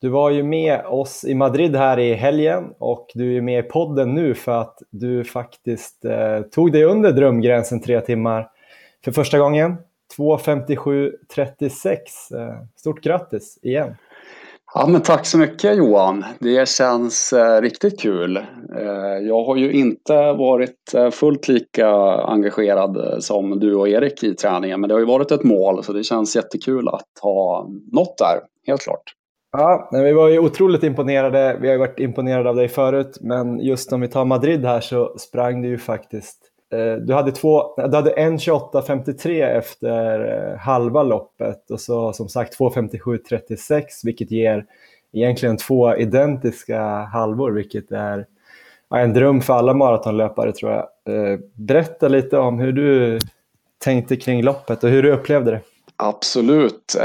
Du var ju med oss i Madrid här i helgen, och du är med i podden nu för att du faktiskt tog dig under drömgränsen 3 timmar för första gången. 2:57:36. Stort grattis igen. Ja, men tack så mycket, Johan. Det känns riktigt kul. Jag har ju inte varit fullt lika engagerad som du och Erik i träningen, men det har ju varit ett mål, så det känns jättekul att ha nått där, helt klart. Ja, vi var ju otroligt imponerade. Vi har ju varit imponerade av dig förut, men just om vi tar Madrid här så sprang du ju faktiskt. Du hade 1:28:53 efter halva loppet, och så som sagt 2:57:36, vilket ger egentligen 2 identiska halvor, vilket är en dröm för alla maratonlöpare, tror jag. Berätta lite om hur du tänkte kring loppet och hur du upplevde det. Absolut.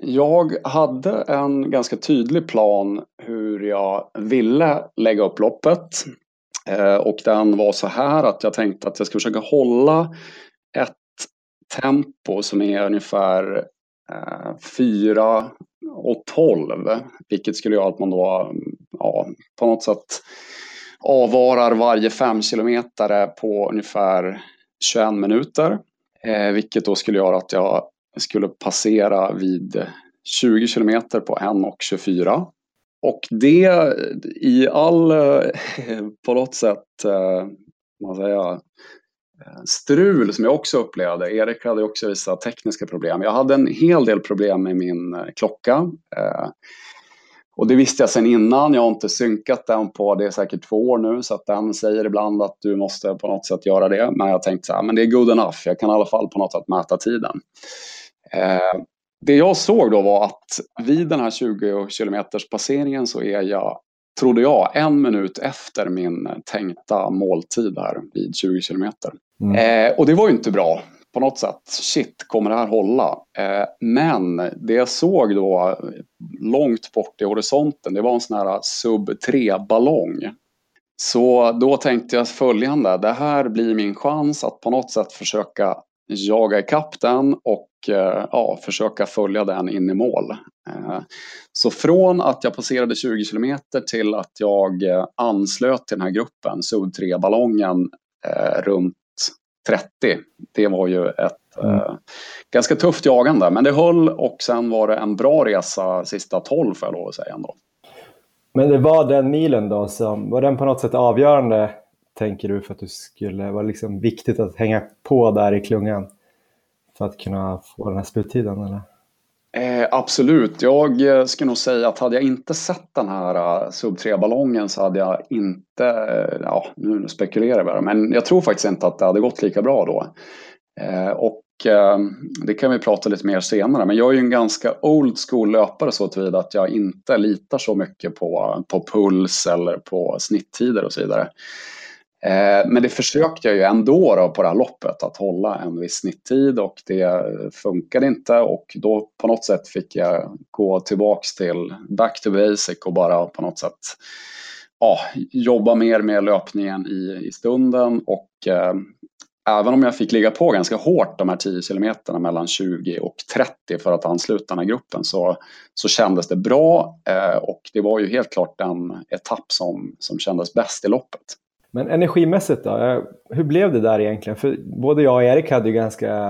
Jag hade en ganska tydlig plan hur jag ville lägga upp loppet. Och den var så här att jag tänkte att jag skulle försöka hålla ett tempo som är ungefär 4:12, vilket skulle göra att man då ja, på något sätt avvarar varje 5 kilometer på ungefär 21 minuter. Vilket då skulle göra att jag skulle passera vid 20 kilometer på 1:24. Och det i all på något sätt man säger, strul som jag också upplevde. Erik hade också vissa tekniska problem. Jag hade en hel del problem med min klocka. Och det visste jag sedan innan. Jag har inte synkat den på, det är säkert 2 år nu. Så att den säger ibland att du måste på något sätt göra det. Men jag tänkte så här, men det är good enough. Jag kan i alla fall på något sätt mäta tiden. Det jag såg då var att vid den här 20 kilometers passeringen så är jag, trodde jag, 1 minut efter min tänkta måltid här vid 20 kilometer. Mm. Och det var ju inte bra på något sätt. Shit, kommer det här hålla? Men det jag såg då långt bort i horisonten, det var en sån här sub-3-ballong. Så då tänkte jag följande, det här blir min chans att på något sätt försöka jaga ikapp den och ja, försöka följa den in i mål. Så från att jag passerade 20 kilometer till att jag anslöt till den här gruppen, Sub-3-ballongen, runt 30. Det var ju ett ganska tufft jagande, men det höll, och sen var det en bra resa sista 12 får jag lov att säga ändå. Men det var den milen då, som, var den på något sätt avgörande, tänker du, för att du skulle vara liksom viktigt att hänga på där i klungan för att kunna få den här sluttiden, eller? Absolut. Jag skulle nog säga att hade jag inte sett den här sub-3-ballongen så hade jag inte, ja, nu spekulerar jag bara, men jag tror faktiskt inte att det hade gått lika bra då. Det kan vi prata lite mer senare, men jag är ju en ganska old school löpare så tillvida att jag inte litar så mycket på puls eller på snitttider och så vidare. Men det försökte jag ju ändå då på det här loppet att hålla en viss snitttid, och det funkade inte, och då på något sätt fick jag gå tillbaks till back to basic och bara på något sätt jobba mer med löpningen i stunden. Och även om jag fick ligga på ganska hårt de här 10 kilometerna mellan 20 och 30 för att ansluta den här gruppen, så kändes det bra, och det var ju helt klart den etapp som kändes bäst i loppet. Men energimässigt då, hur blev det där egentligen? För både jag och Erik hade ju ganska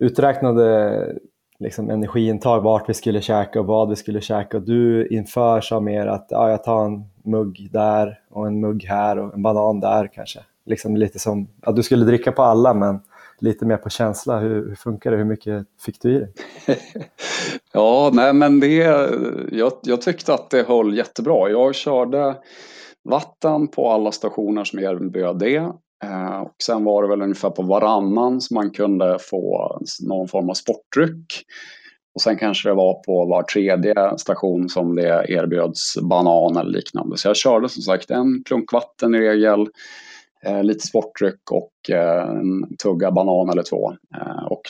uträknade liksom energiintag, vart vi skulle käka och vad vi skulle käka. Och du inför sa mer att jag tar en mugg där och en mugg här och en banan där kanske. Liksom lite som att du skulle dricka på alla, men lite mer på känsla. Hur funkar det? Hur mycket fick du i det? Ja, nej, men jag tyckte att det höll jättebra. Jag körde vatten på alla stationer som erbjöd det. Och sen var det väl ungefär på varannan som man kunde få någon form av sportdryck. Och sen kanske det var på var tredje station som det erbjöds banan eller liknande. Så jag körde som sagt en klunk vatten i regel, lite sportdryck och en tugga banan eller 2. Och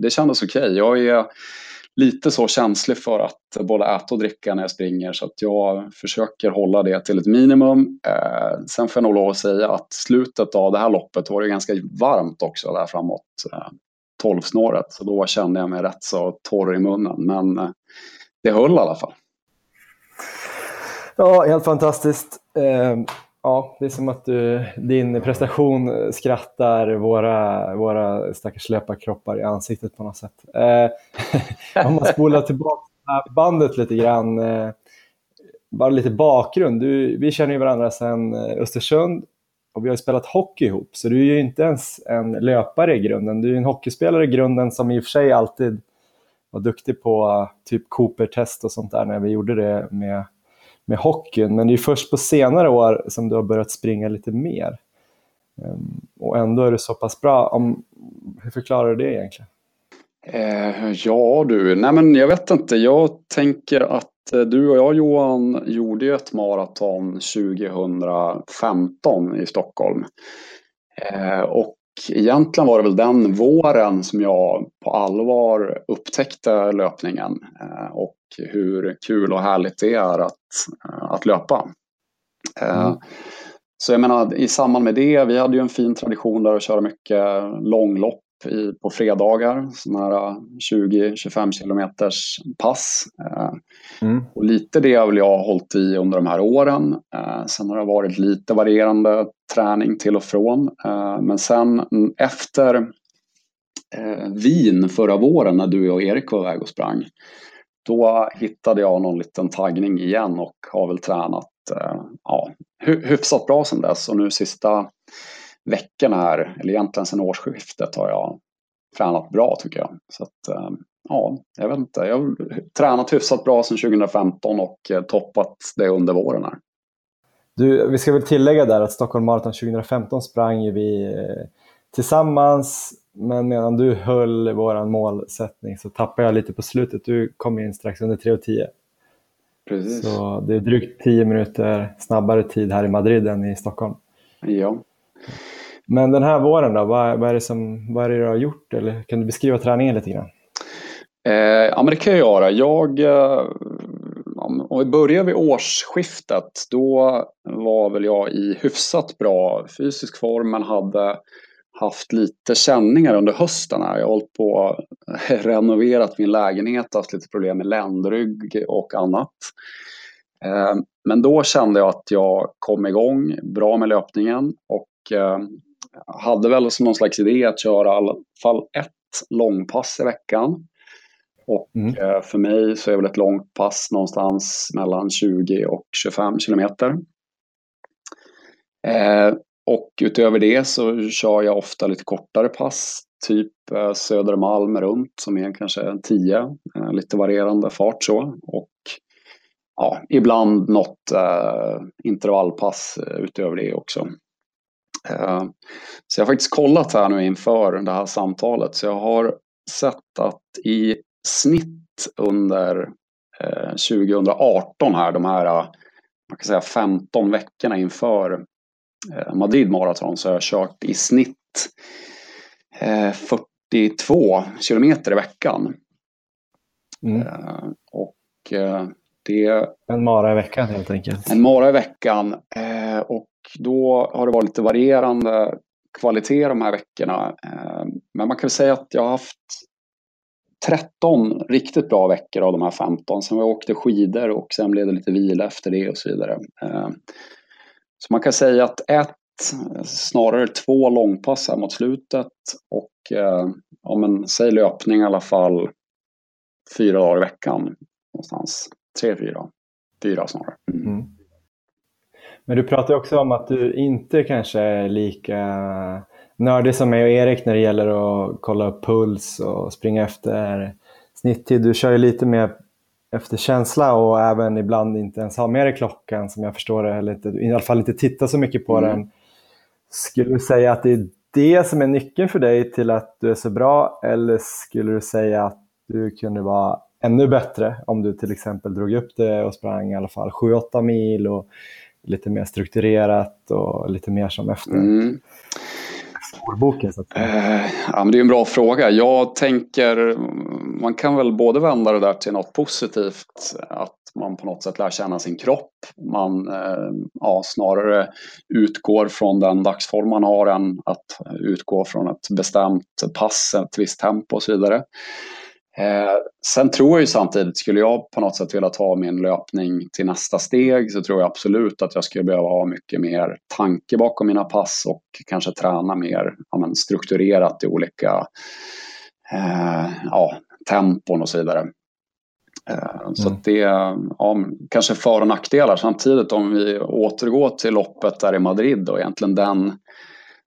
det kändes okej. Jag är lite så känslig för att både äta och dricka när jag springer, så att jag försöker hålla det till ett minimum. Sen får jag nog lov att säga att slutet av det här loppet var det ganska varmt också där framåt 12-snåret, så då kände jag mig rätt så torr i munnen, men det höll i alla fall. Ja, helt fantastiskt. Ja, det är som att din prestation skrattar våra stackars löparkroppar i ansiktet på något sätt. Om man spolar tillbaka bandet lite grann, bara lite bakgrund. Vi känner ju varandra sedan Östersund och vi har ju spelat hockey ihop. Så du är ju inte ens en löpare i grunden. Du är en hockeyspelare i grunden som i och för sig alltid var duktig på typ Cooper-test och sånt där när vi gjorde det med hockeyn, men det är först på senare år som du har börjat springa lite mer. Och ändå är det så pass bra. Hur förklarar du det egentligen? Nej, men jag vet inte. Jag tänker att du och jag, Johan, gjorde ju ett maraton 2015 i Stockholm. Och egentligen var det väl den våren som jag på allvar upptäckte löpningen och hur kul och härligt det är att löpa. Så jag menar, i samband med det, vi hade ju en fin tradition där att köra mycket långlopp på fredagar, sådana här 20-25 kilometers pass. Och lite det har jag hållit i under de här åren. Sen har det varit lite varierande träning till och från. Men sen efter Wien förra våren när du och Erik var iväg och sprang, då hittade jag någon liten taggning igen och har väl tränat hyfsat bra sedan dess. Och nu sista veckan här, eller egentligen sedan årsskiftet, har jag tränat bra tycker jag. Så att, jag vet inte. Jag har tränat hyfsat bra sedan 2015 och toppat det under våren här. Du, vi ska väl tillägga där att Stockholm Marathon 2015 sprang ju vi tillsammans, men medan du höll våran målsättning så tappade jag lite på slutet. Du kom in strax under 3:10. Precis. Så det är drygt 10 minuter snabbare tid här i Madrid än i Stockholm. Ja. Men den här våren då, vad är det du har gjort? Eller kan du beskriva träningen lite grann? Ja, men det kan jag göra. Om vi börjar vid årsskiftet, då var väl jag i hyfsat bra fysisk form, men hade haft lite känningar under hösten här. Jag har hållit på att renoverat min lägenhet, haft lite problem med ländrygg och annat. Men då kände jag att jag kom igång bra med löpningen och hade väl som någon slags idé att köra i alla fall ett långpass i veckan. Och för mig så är väl ett långt pass någonstans mellan 20 och 25 kilometer. Och utöver det så kör jag ofta lite kortare pass, typ Södermalm runt som är kanske en 10, lite varierande fart så. Och ibland något intervallpass utöver det också. Så jag har faktiskt kollat här nu inför det här samtalet, så jag har sett att i snitt under 2018 här, de här man kan säga 15 veckorna inför Madrid Marathon, så har jag kört i snitt 42 kilometer i veckan. Och det, en mara i veckan helt enkelt. En mara i veckan. Och då har det varit lite varierande kvalitet de här veckorna. Men man kan säga att jag har haft 13 riktigt bra veckor av de här 15. Sen jag åkte skidor och sen blev det lite vila efter det och så vidare. Så man kan säga att snarare 2 långpass här mot slutet. Och säg löpning i alla fall 4 dagar i veckan någonstans. 3-4 snarare. Men du pratar också om att du inte kanske är lika nördig som mig och Erik när det gäller att kolla upp puls och springa efter snitttid. Du kör ju lite mer efter känsla och även ibland inte ens har med dig klockan som jag förstår det, eller inte, i alla fall inte titta så mycket på den. Skulle du säga att det är det som är nyckeln för dig till att du är så bra, eller skulle du säga att du kunde vara ännu bättre om du till exempel drog upp det och sprang i alla fall 7-8 mil och lite mer strukturerat och lite mer som efter storboken? Ja, men det är en bra fråga. Jag tänker man kan väl både vända det där till något positivt, att man på något sätt lär känna sin kropp. Man snarare utgår från den dagsform man har än att utgå från ett bestämt pass, ett visst tempo och så vidare. Sen tror jag ju samtidigt, skulle jag på något sätt vilja ta min löpning till nästa steg, så tror jag absolut att jag skulle behöva ha mycket mer tanke bakom mina pass och kanske träna mer strukturerat i olika tempon och så vidare. Så att det är kanske för- och nackdelar. Samtidigt, om vi återgår till loppet där i Madrid och egentligen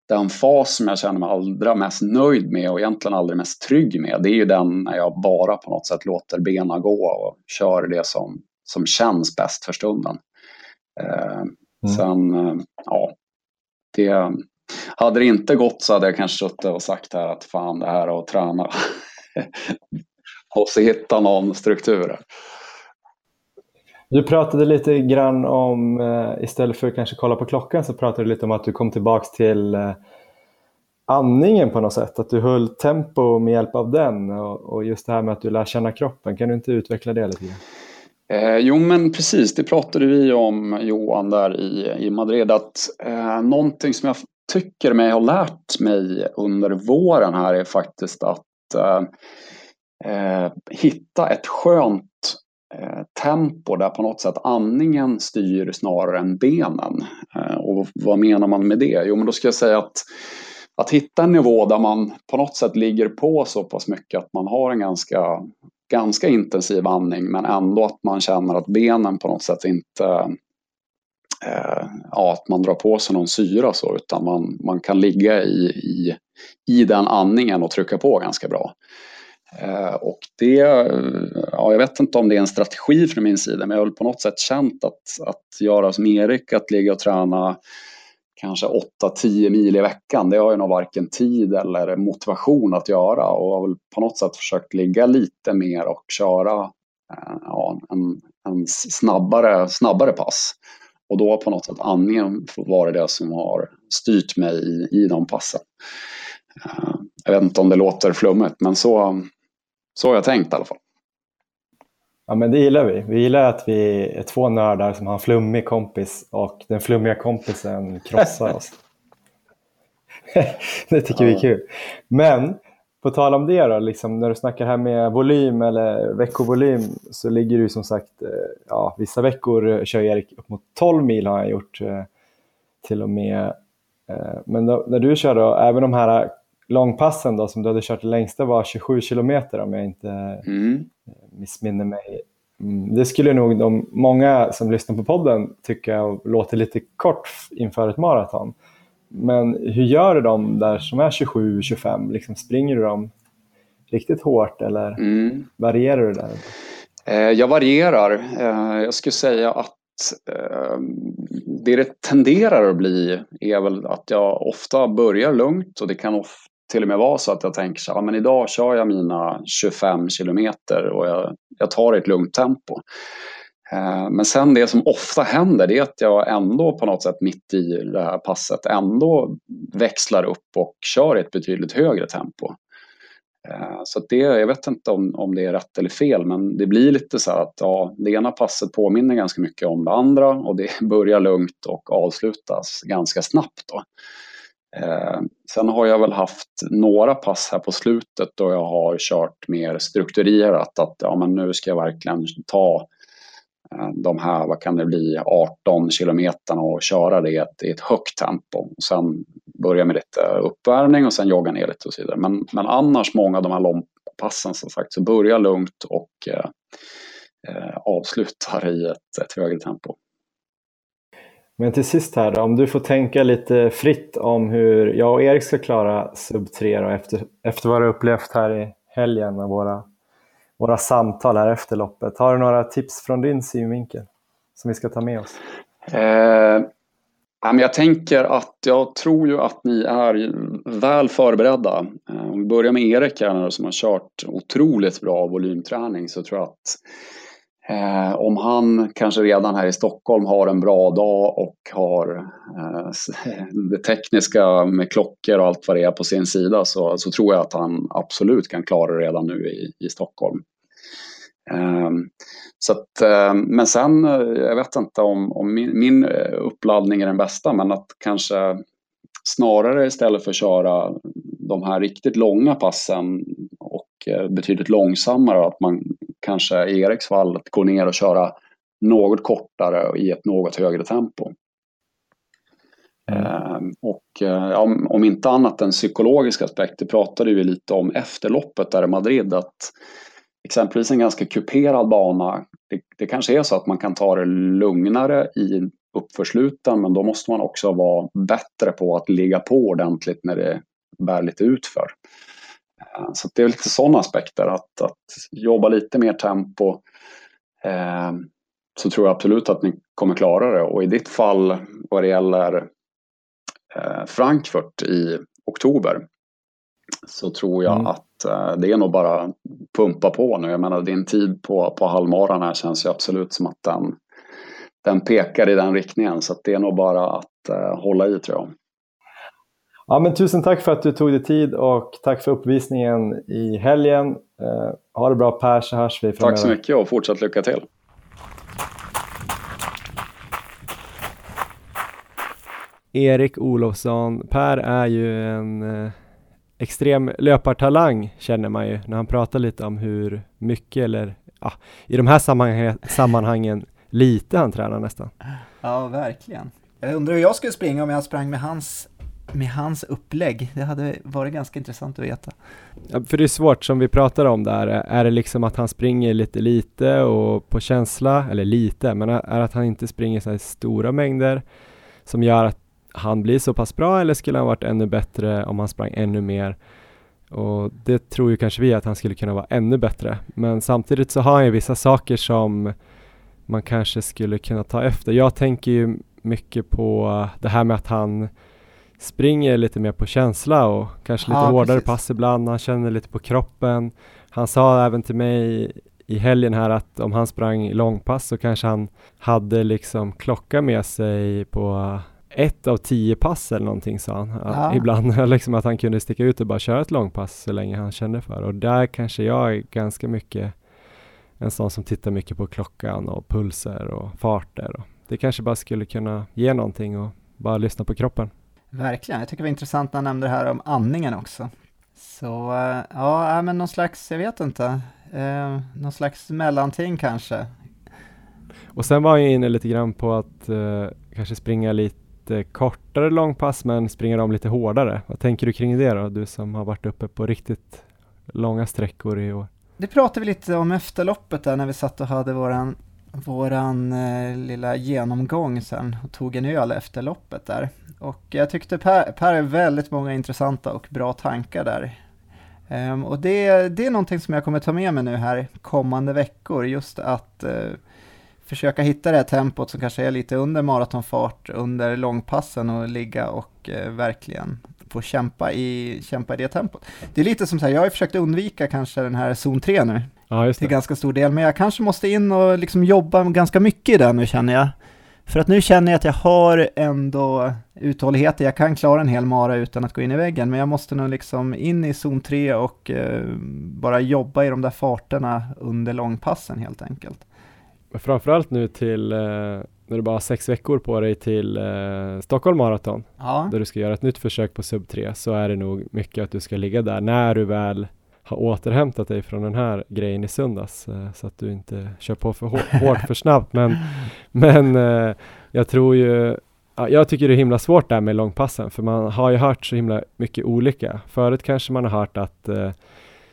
den fas som jag känner mig allra mest nöjd med och egentligen allra mest trygg med, det är ju den när jag bara på något sätt låter bena gå och kör det som känns bäst för stunden. Sen, det hade det inte gått så hade jag kanske suttit och sagt här att fan, det här att träna och så hitta någon struktur. Du pratade lite grann om, istället för att kanske kolla på klockan, så pratade du lite om att du kom tillbaka till andningen på något sätt. Att du höll tempo med hjälp av den och just det här med att du lär känna kroppen. Kan du inte utveckla det lite grann? Jo, men precis. Det pratade vi om, Johan, där i Madrid. Att någonting som jag tycker mig ha lärt mig under våren här är faktiskt att hitta ett skönt tempo där på något sätt andningen styr snarare än benen. Och vad menar man med det? Jo, men då ska jag säga att hitta en nivå där man på något sätt ligger på så pass mycket att man har en ganska intensiv andning, men ändå att man känner att benen på något sätt inte att man drar på sig någon syra så, utan man kan ligga i den andningen och trycka på ganska bra. Och det, jag vet inte om det är en strategi från min sida, men jag har på något sätt känt att göra som Erik, att ligga och träna kanske 8-10 mil i veckan, det har ju nog varken tid eller motivation att göra, och jag har väl på något sätt försökt ligga lite mer och köra en snabbare pass, och då på något sätt andningen var det som har styrt mig i de passen. Jag vet inte om det låter flummet, men så har jag tänkt i alla fall. Ja, men det gillar vi. Vi gillar att vi är två nördar som har en flummig kompis, och den flummiga kompisen krossar oss. Det tycker vi är kul. Men på tal om det då, liksom, när du snackar här med volym eller veckovolym, så ligger du som sagt, vissa veckor kör Erik upp mot 12 mil har jag gjort till och med. Men då, när du kör då, även de här långpassen då, som du hade kört det längsta var 27 kilometer om jag inte missminner mig. Det skulle nog de många som lyssnar på podden tycka låter lite kort inför ett maraton. Men hur gör du de där som är 27-25? Liksom, springer du dem riktigt hårt eller varierar du där? Jag varierar. Jag skulle säga att det tenderar att bli är väl att jag ofta börjar lugnt, och det kan till och med vara så att jag tänker så, men idag kör jag mina 25 kilometer och jag tar ett lugnt tempo. Men sen det som ofta händer det är att jag ändå på något sätt mitt i det här passet ändå växlar upp och kör ett betydligt högre tempo. Så att det, jag vet inte om det är rätt eller fel, men det blir lite så här att det ena passet påminner ganska mycket om det andra, och det börjar lugnt och avslutas ganska snabbt då. Sen har jag väl haft några pass här på slutet då jag har kört mer strukturerat, att men nu ska jag verkligen ta de här, vad kan det bli, 18 kilometerna och köra det i ett högt tempo. Och sen börja med lite uppvärmning och sen jogga ner lite och så vidare. Men annars många av de här långpassen som sagt så börja lugnt och avslutar i ett högre tempo. Men till sist här då, om du får tänka lite fritt om hur jag och Erik ska klara sub 3 då, efter vad du upplevt här i helgen med våra samtal här efter loppet. Har du några tips från din synvinkel som vi ska ta med oss? Jag tänker att jag tror ju att ni är väl förberedda. Om vi börjar med Erik här, som har kört otroligt bra volymträning, så tror jag att om han kanske redan här i Stockholm har en bra dag och har det tekniska med klockor och allt vad det är på sin sida, så tror jag att han absolut kan klara det redan nu i Stockholm. Så att, men sen, jag vet inte om min uppladdning är den bästa, men att kanske snarare istället för att köra de här riktigt långa passen och betydligt långsammare, att man kanske i Eriks fall att gå ner och köra något kortare i ett något högre tempo. Om inte annat den psykologiska aspekten pratade vi lite om efter loppet där i Madrid, att exempelvis en ganska kuperad bana, det kanske är så att man kan ta det lugnare i uppförslutan, men då måste man också vara bättre på att ligga på ordentligt när det bär lite utför. Så det är lite sådana aspekter, att jobba lite mer tempo, så tror jag absolut att ni kommer klara det. Och i ditt fall vad det gäller Frankfurt i oktober, så tror jag att det är nog bara pumpa på nu. Jag menar, din tid på halvmaran här känns ju absolut som att den pekar i den riktningen, så att det är nog bara att hålla i, tror jag. Ja, men tusen tack för att du tog dig tid, och tack för uppvisningen i helgen. Ha det bra, Per, så hörs vi framöver. Tack så mycket och fortsatt lycka till. Erik Olofsson. Per är ju en extrem löpartalang, känner man ju när han pratar lite om hur mycket eller i de här sammanhangen lite han tränar nästan. Ja, verkligen. Jag undrar hur jag skulle springa om jag sprang med hans upplägg. Det hade varit ganska intressant att veta. Ja, för det är svårt som vi pratar om där. Är det liksom att han springer lite och på känsla, eller lite, men är att han inte springer så här stora mängder som gör att han blir så pass bra, eller skulle han varit ännu bättre om han sprang ännu mer? Och det tror ju kanske vi att han skulle kunna vara ännu bättre. Men samtidigt så har han ju vissa saker som man kanske skulle kunna ta efter. Jag tänker ju mycket på det här med att han springer lite mer på känsla och kanske lite hårdare pass ibland. Han känner lite på kroppen. Han sa även till mig i helgen här att om han sprang långpass så kanske han hade liksom klocka med sig på 1 av 10 pass eller någonting, sa han. Ja. Ibland liksom att han kunde sticka ut och bara köra ett långpass så länge han kände för. Och där kanske jag är ganska mycket en sån som tittar mycket på klockan och pulser och farter. Det kanske bara skulle kunna ge någonting och bara lyssna på kroppen. Verkligen, jag tycker det var intressant när han nämnde det här om andningen också. Så ja, men någon slags, jag vet inte, någon slags mellanting kanske. Och sen var jag inne lite grann på att kanske springa lite kortare långpass men springa dem lite hårdare. Vad tänker du kring det då, du som har varit uppe på riktigt långa sträckor i år? Det pratade vi lite om efterloppet där när vi satt och hade våran lilla genomgång sen och tog en öl efter loppet där. Och jag tyckte Per är väldigt många intressanta och bra tankar där. Och det är någonting som jag kommer ta med mig nu här kommande veckor. Just att försöka hitta det här tempot som kanske är lite under maratonfart, under långpassen och ligga och verkligen få kämpa i det tempot. Det är lite som så här, jag har försökt undvika kanske den här zon 3 nu. Ja, just det. Till ganska stor del, men jag kanske måste in och liksom jobba ganska mycket i det nu, känner jag. För att nu känner jag att jag har ändå uthållighet. Jag kan klara en hel mara utan att gå in i väggen. Men jag måste nog liksom in i zon 3 och bara jobba i de där farterna under långpassen helt enkelt. Framförallt nu till när du bara har 6 veckor på dig till Stockholm Marathon. Ja. Där du ska göra ett nytt försök på sub 3. Så är det nog mycket att du ska ligga där när du väl har återhämtat dig från den här grejen i söndags, så att du inte kör på för hårt för snabbt. Men jag tror ju, jag tycker det är himla svårt där med långpassen, för man har ju hört så himla mycket olika. Förut kanske man har hört att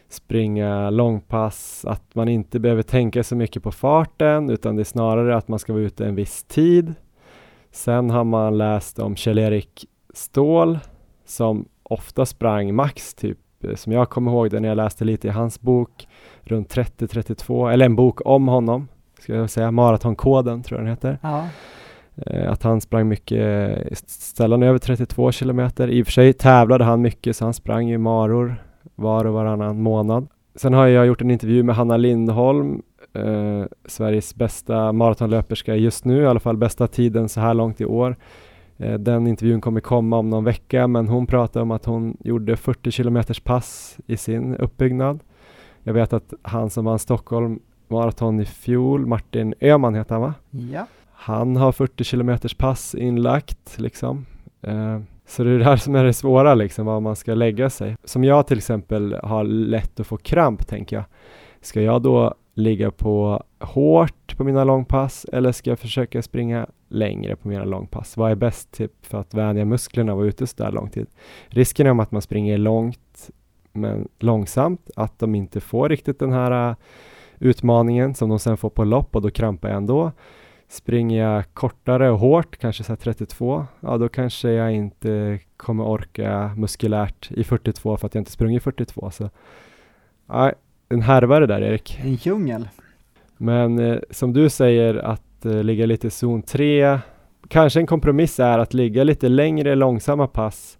springa långpass, att man inte behöver tänka så mycket på farten, utan det är snarare att man ska vara ute en viss tid. Sen har man läst om Kjell-Erik Stål som ofta sprang max typ, som jag kommer ihåg det när jag läste lite i hans bok, runt 30-32, eller en bok om honom, ska jag säga, Maratonkoden tror jag den heter. Ja. Att han sprang mycket, ställan över 32 kilometer. I och för sig tävlade han mycket, så han sprang ju maror var och varannan månad. Sen har jag gjort en intervju med Hanna Lindholm, Sveriges bästa maratonlöperska just nu, i alla fall bästa tiden så här långt i år. Den intervjun kommer komma om någon vecka, men hon pratade om att hon gjorde 40 kilometers pass i sin uppbyggnad. Jag vet att han som vann Stockholm Marathon i fjol, Martin Öhman heter han, va? Ja. Han har 40 kilometers pass inlagt liksom. Så det är det här som är det svåra liksom, vad man ska lägga sig. Som jag till exempel har lätt att få kramp, tänker jag. Ska jag då ligga på hårt på mina långpass, eller ska jag försöka springa längre på mina långpass? Vad är bäst typ för att vänja musklerna och vara ute så där lång tid? Risken är att man springer långt men långsamt, att de inte får riktigt den här utmaningen som de sen får på lopp, och då krampar jag ändå. Springer jag kortare och hårt, kanske så här 32, då kanske jag inte kommer orka muskulärt i 42 för att jag inte sprungit i 42. Så en härvare där, Erik. En djungel. Men som du säger, att ligga lite i zon 3. Kanske en kompromiss är att ligga lite längre långsamma pass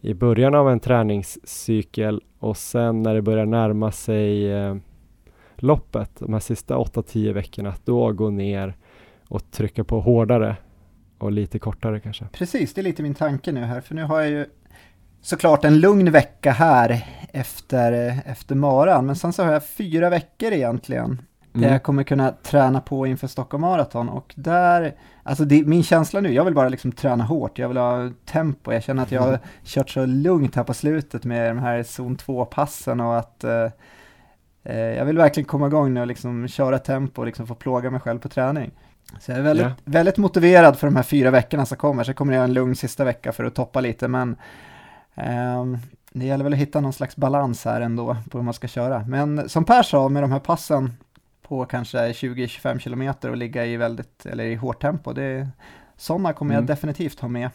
i början av en träningscykel. Och sen när det börjar närma sig loppet, de här sista 8-10 veckorna, att då gå ner och trycka på hårdare och lite kortare kanske. Precis, det är lite min tanke nu här. För nu har jag ju såklart en lugn vecka här efter maran. Men sen så har jag 4 veckor egentligen där jag kommer kunna träna på inför Stockholm Marathon. Och där, alltså det, min känsla nu, jag vill bara liksom träna hårt, jag vill ha tempo. Jag känner att jag har kört så lugnt här på slutet med de här zon 2-passen och att jag vill verkligen komma igång nu och liksom köra tempo och liksom få plåga mig själv på träning. Så jag är väldigt, väldigt motiverad för de här 4 veckorna som kommer. Så kommer jag en lugn sista vecka för att toppa lite, men det gäller väl att hitta någon slags balans här ändå på hur man ska köra. Men som Per sa, med de här passen på kanske 20-25 kilometer och ligga i väldigt, eller i hårt tempo, det, sådana kommer jag definitivt ha med.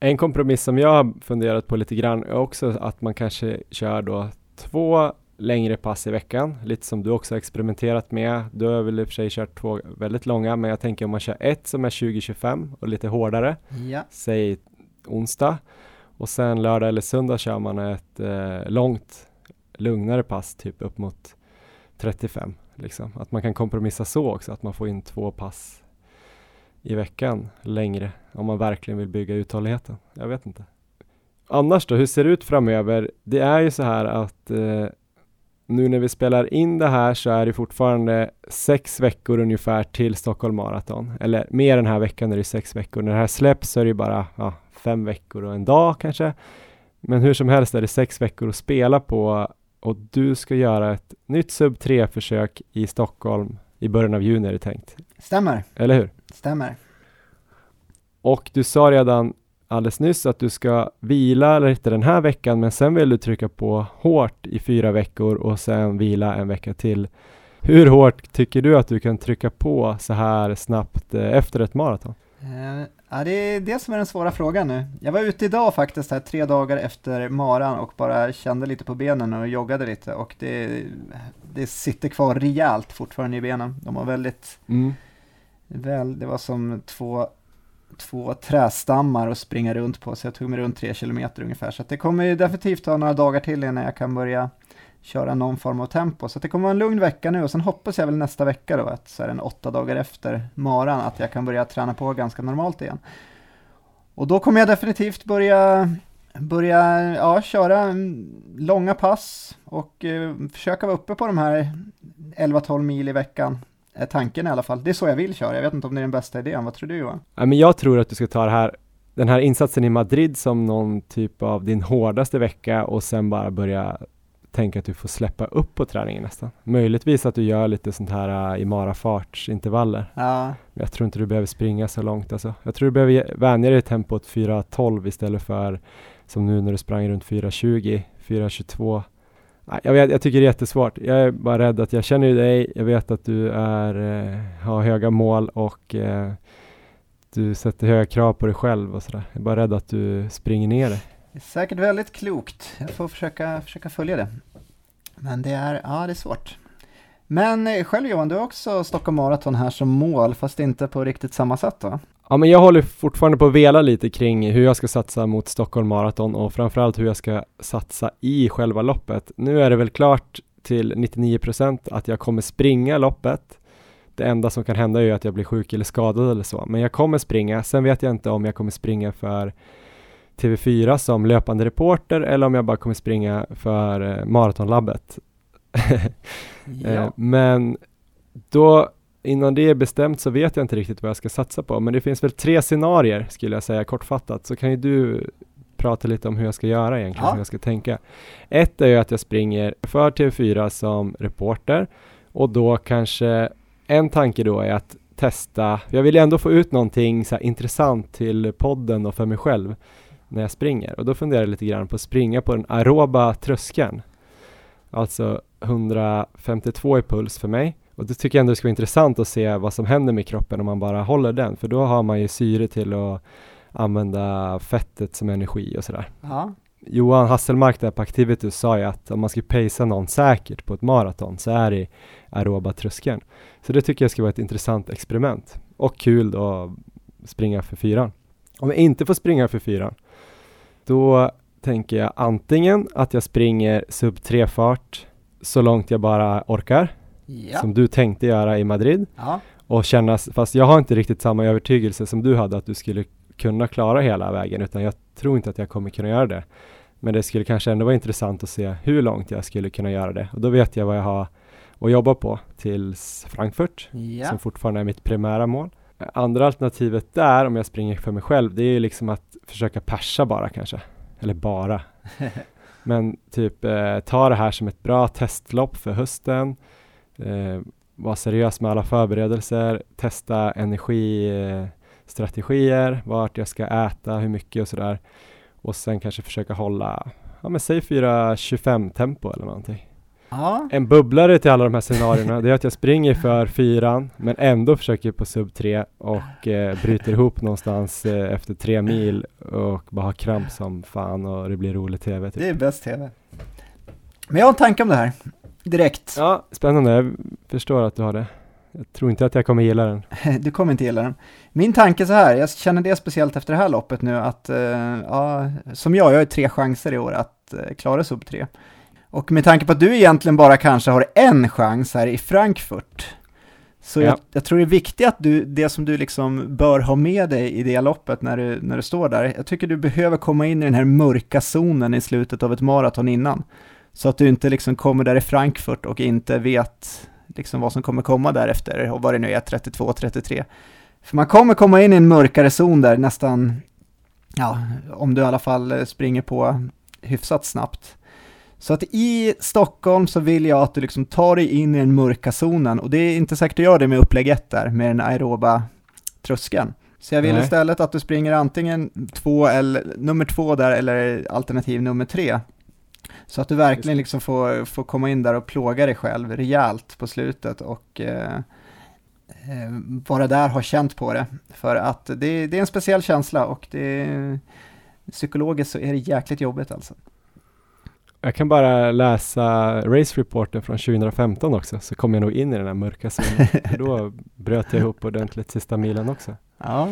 En kompromiss som jag har funderat på lite grann är också att man kanske kör då 2 längre pass i veckan, lite som du också har experimenterat med. Du har väl i och för sig kört 2 väldigt långa, men jag tänker om man kör 1 som är 20-25 och lite hårdare, säg onsdag, och sen lördag eller söndag kör man ett långt, lugnare pass, typ upp mot 35 liksom. Att man kan kompromissa så också, att man får in 2 pass i veckan längre, om man verkligen vill bygga uthålligheten. Jag vet inte. Annars då, hur ser det ut framöver? Det är ju så här att nu när vi spelar in det här så är det fortfarande 6 veckor ungefär till Stockholm Marathon. Eller mer den här veckan är det 6 veckor. När det här släpps så är det bara 5 veckor och en dag kanske. Men hur som helst är det 6 veckor att spela på. Och du ska göra ett nytt sub-3-försök i Stockholm i början av juni, är det tänkt. Stämmer. Eller hur? Stämmer. Och du sa redan alldeles nyss att du ska vila lite den här veckan, men sen vill du trycka på hårt i 4 veckor och sen vila en vecka till. Hur hårt tycker du att du kan trycka på så här snabbt efter ett maraton? Ja, det är det som är den svåra frågan nu. Jag var ute idag faktiskt här 3 dagar efter maran och bara kände lite på benen och joggade lite, och det sitter kvar rejält fortfarande i benen. De var väldigt det var som två trästammar och springa runt på, så jag tog mig runt 3 kilometer ungefär, så att det kommer ju definitivt ta några dagar till innan jag kan börja köra någon form av tempo, så att det kommer vara en lugn vecka nu, och sen hoppas jag väl nästa vecka då, att så här en 8 dagar efter maran, att jag kan börja träna på ganska normalt igen, och då kommer jag definitivt börja köra långa pass och försöka vara uppe på de här 11-12 mil i veckan. Tanken i alla fall. Det är så jag vill köra. Jag vet inte om det är den bästa idén. Vad tror du, Johan? Ja, men jag tror att du ska ta den här insatsen i Madrid som någon typ av din hårdaste vecka och sen bara börja tänka att du får släppa upp på träningen nästan. Möjligtvis att du gör lite sånt här i marafartsintervaller. Ja. Jag tror inte du behöver springa så långt. Alltså. Jag tror du behöver vänja dig i tempot 4:12 istället för som nu när du sprang runt 4:20, 4:22. Jag tycker det är jättesvårt. Jag är bara rädd att jag känner dig. Jag vet att du har höga mål och du sätter höga krav på dig själv och sådär. Jag är bara rädd att du springer ner dig. Det är säkert väldigt klokt. Jag får försöka följa det. Men det är svårt. Men själv, Johan, du har också Stockholm Marathon här som mål, fast inte på riktigt samma sätt då? Ja, men jag håller fortfarande på att vela lite kring hur jag ska satsa mot Stockholm Marathon och framförallt hur jag ska satsa i själva loppet. Nu är det väl klart till 99% att jag kommer springa loppet. Det enda som kan hända är att jag blir sjuk eller skadad eller så. Men jag kommer springa. Sen vet jag inte om jag kommer springa för TV4 som löpande reporter eller om jag bara kommer springa för Maratonlabbet. Ja. Men då... Innan det är bestämt så vet jag inte riktigt vad jag ska satsa på. Men det finns väl 3 scenarier skulle jag säga kortfattat. Så kan ju du prata lite om hur jag ska göra egentligen, hur jag ska tänka. 1 är ju att jag springer för TV4 som reporter. Och då kanske en tanke då är att testa. Jag vill ändå få ut någonting så här intressant till podden och för mig själv när jag springer. Och då funderar jag lite grann på att springa på den aeroba tröskeln. Alltså 152 i puls för mig. Och det tycker jag ändå ska vara intressant att se vad som händer med kroppen om man bara håller den. För då har man ju syre till att använda fettet som energi och sådär. Ja. Johan Hasselmark där på Aktivitus sa ju att om man ska pacea någon säkert på ett maraton så är det aeroba tröskeln. Så det tycker jag ska vara ett intressant experiment. Och kul då att springa för 4. Om jag inte får springa för 4, då tänker jag antingen att jag springer sub-3-fart så långt jag bara orkar. Ja. Som du tänkte göra i Madrid. Ja. Och kännas, fast jag har inte riktigt samma övertygelse som du hade att du skulle kunna klara hela vägen, utan jag tror inte att jag kommer kunna göra det. Men det skulle kanske ändå vara intressant att se hur långt jag skulle kunna göra det. Och då vet jag vad jag har och jobba på tills Frankfurt, som fortfarande är mitt primära mål. Andra alternativet där, om jag springer för mig själv, det är ju liksom att försöka persa bara kanske. Eller bara. Men typ ta det här som ett bra testlopp för hösten. Var seriös med alla förberedelser. Testa energistrategier. Vart jag ska äta, hur mycket och sådär. Och sen kanske försöka hålla, ja men säg 4:25 tempo eller någonting. Aha. En bubblare till alla de här scenarierna, det är att jag springer för 4:an men ändå försöker på sub 3 och bryter ihop någonstans efter 3 mil och bara har kramp som fan och det blir rolig tv. Typ. Det är bäst tv. Men jag har en tanke om det här, direkt. Ja, spännande. Jag förstår att du har det. Jag tror inte att jag kommer gilla den. Du kommer inte gilla den. Min tanke är så här, jag känner det speciellt efter det här loppet nu att, ja, som jag har ju 3 chanser i år att klara sub 3. Och med tanke på att du egentligen bara kanske har en chans här i Frankfurt. Så jag tror det är viktigt att du, det som du liksom bör ha med dig i det loppet när du står där. Jag tycker du behöver komma in i den här mörka zonen i slutet av ett maraton innan. Så att du inte liksom kommer där i Frankfurt och inte vet liksom vad som kommer komma därefter. Och vad det nu är, 32, 33. För man kommer komma in i en mörkare zon där nästan, ja, om du i alla fall springer på hyfsat snabbt. Så att i Stockholm så vill jag att du liksom tar dig in i den mörka zonen. Och det är inte säkert att göra det med upplägget där, med den aeroba tröskeln. Så jag vill istället att du springer antingen 2 eller nummer 2 där eller alternativ nummer 3. Så att du verkligen liksom får komma in där och plåga dig själv rejält på slutet och bara där har känt på det. För att det är en speciell känsla och psykologiskt så är det jäkligt jobbigt alltså. Jag kan bara läsa race reporten från 2015 också, så kom jag nog in i den här mörka zonen. Då bröt jag ihop ordentligt sista milen också. Ja.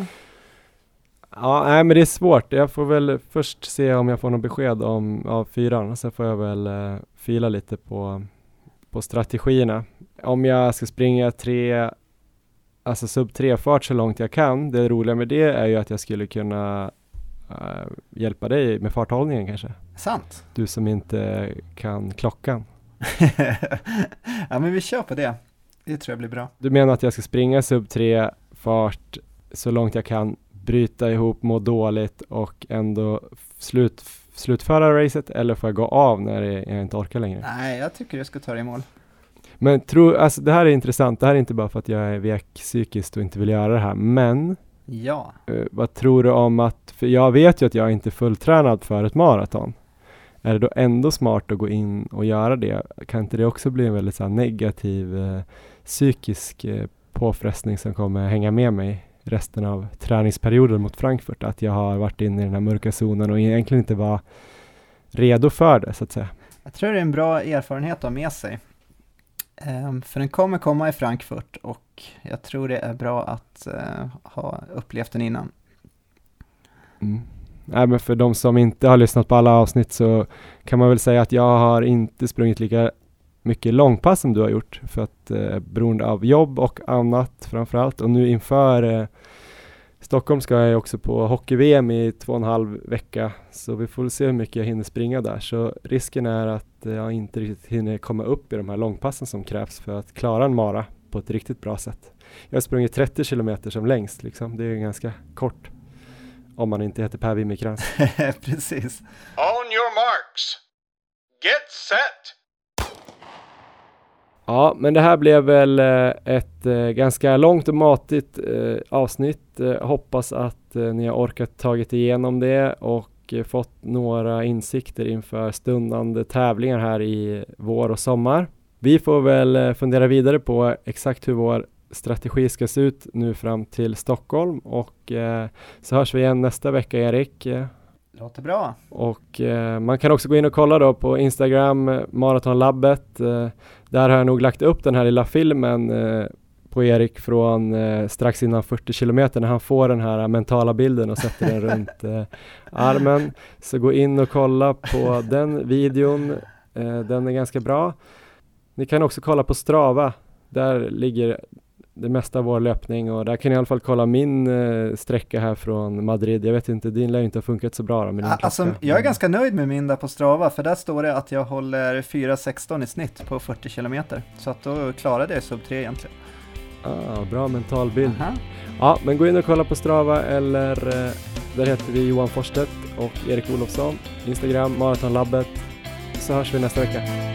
Ja, nej, men det är svårt. Jag får väl först se om jag får något besked av 4:an och sen får jag väl fila lite på strategierna. Om jag ska springa 3, alltså sub-3-fart så långt jag kan, det roliga med det är ju att jag skulle kunna hjälpa dig med farthållningen kanske. Sant. Du som inte kan klockan. Ja, men vi kör på det. Det tror jag blir bra. Du menar att jag ska springa sub-3 fart så långt jag kan, bryta ihop, må dåligt och ändå slutföra racet, eller får jag gå av när jag inte orkar längre? Nej, jag tycker du ska ta dig i mål. Men alltså, det här är intressant. Det här är inte bara för att jag är vek psykiskt och inte vill göra det här, men ja. Vad tror du om att, för jag vet ju att jag inte är fulltränad för ett maraton. Är det då ändå smart att gå in och göra det? Kan inte det också bli en väldigt så här negativ psykisk påfrestning som kommer hänga med mig resten av träningsperioden mot Frankfurt? Att jag har varit inne i den här mörka zonen och egentligen inte var redo för det, så att säga. Jag tror det är en bra erfarenhet att ha med sig. För den kommer komma i Frankfurt och jag tror det är bra att ha upplevt den innan. Mm. Men för de som inte har lyssnat på alla avsnitt så kan man väl säga att jag har inte sprungit lika mycket långpass som du har gjort för att beroende av jobb och annat framförallt. Och nu inför Stockholm ska jag också på hockey-VM i 2,5 vecka, så vi får se hur mycket jag hinner springa där. Så risken är att jag inte riktigt hinner komma upp i de här långpassen som krävs för att klara en mara på ett riktigt bra sätt. Jag har sprungit 30 kilometer som längst liksom. Det är ju ganska kort om man inte heter Per Wimmerkrantz. Precis. On your marks. Get set. Ja, men det här blev väl ett ganska långt och matigt avsnitt. Hoppas att ni har orkat tagit igenom det och fått några insikter inför stundande tävlingar här i vår och sommar. Vi får väl fundera vidare på exakt hur vår strategi ska se ut nu fram till Stockholm. Och så hörs vi igen nästa vecka, Erik. Låter bra. Och man kan också gå in och kolla då på Instagram, Maratonlabbet. Där har jag nog lagt upp den här lilla filmen på Erik från strax innan 40 kilometer när han får den här mentala bilden och sätter den runt armen. Så gå in och kolla på den videon. Den är ganska bra. Ni kan också kolla på Strava. Där ligger det mesta av vår löpning, och där kan ni i alla fall kolla min sträcka här från Madrid. Jag vet inte, din lär ju inte ha funkat så bra. Med alltså, jag är ganska nöjd med min där på Strava, för där står det att jag håller 4:16 i snitt på 40 kilometer. Så att då klarade jag sub 3 egentligen. Ah, bra mental bild. Uh-huh. Ja, men gå in och kolla på Strava, eller där heter vi Johan Forstedt och Erik Olofsson. Instagram, Maratonlabbet. Så hörs vi nästa vecka.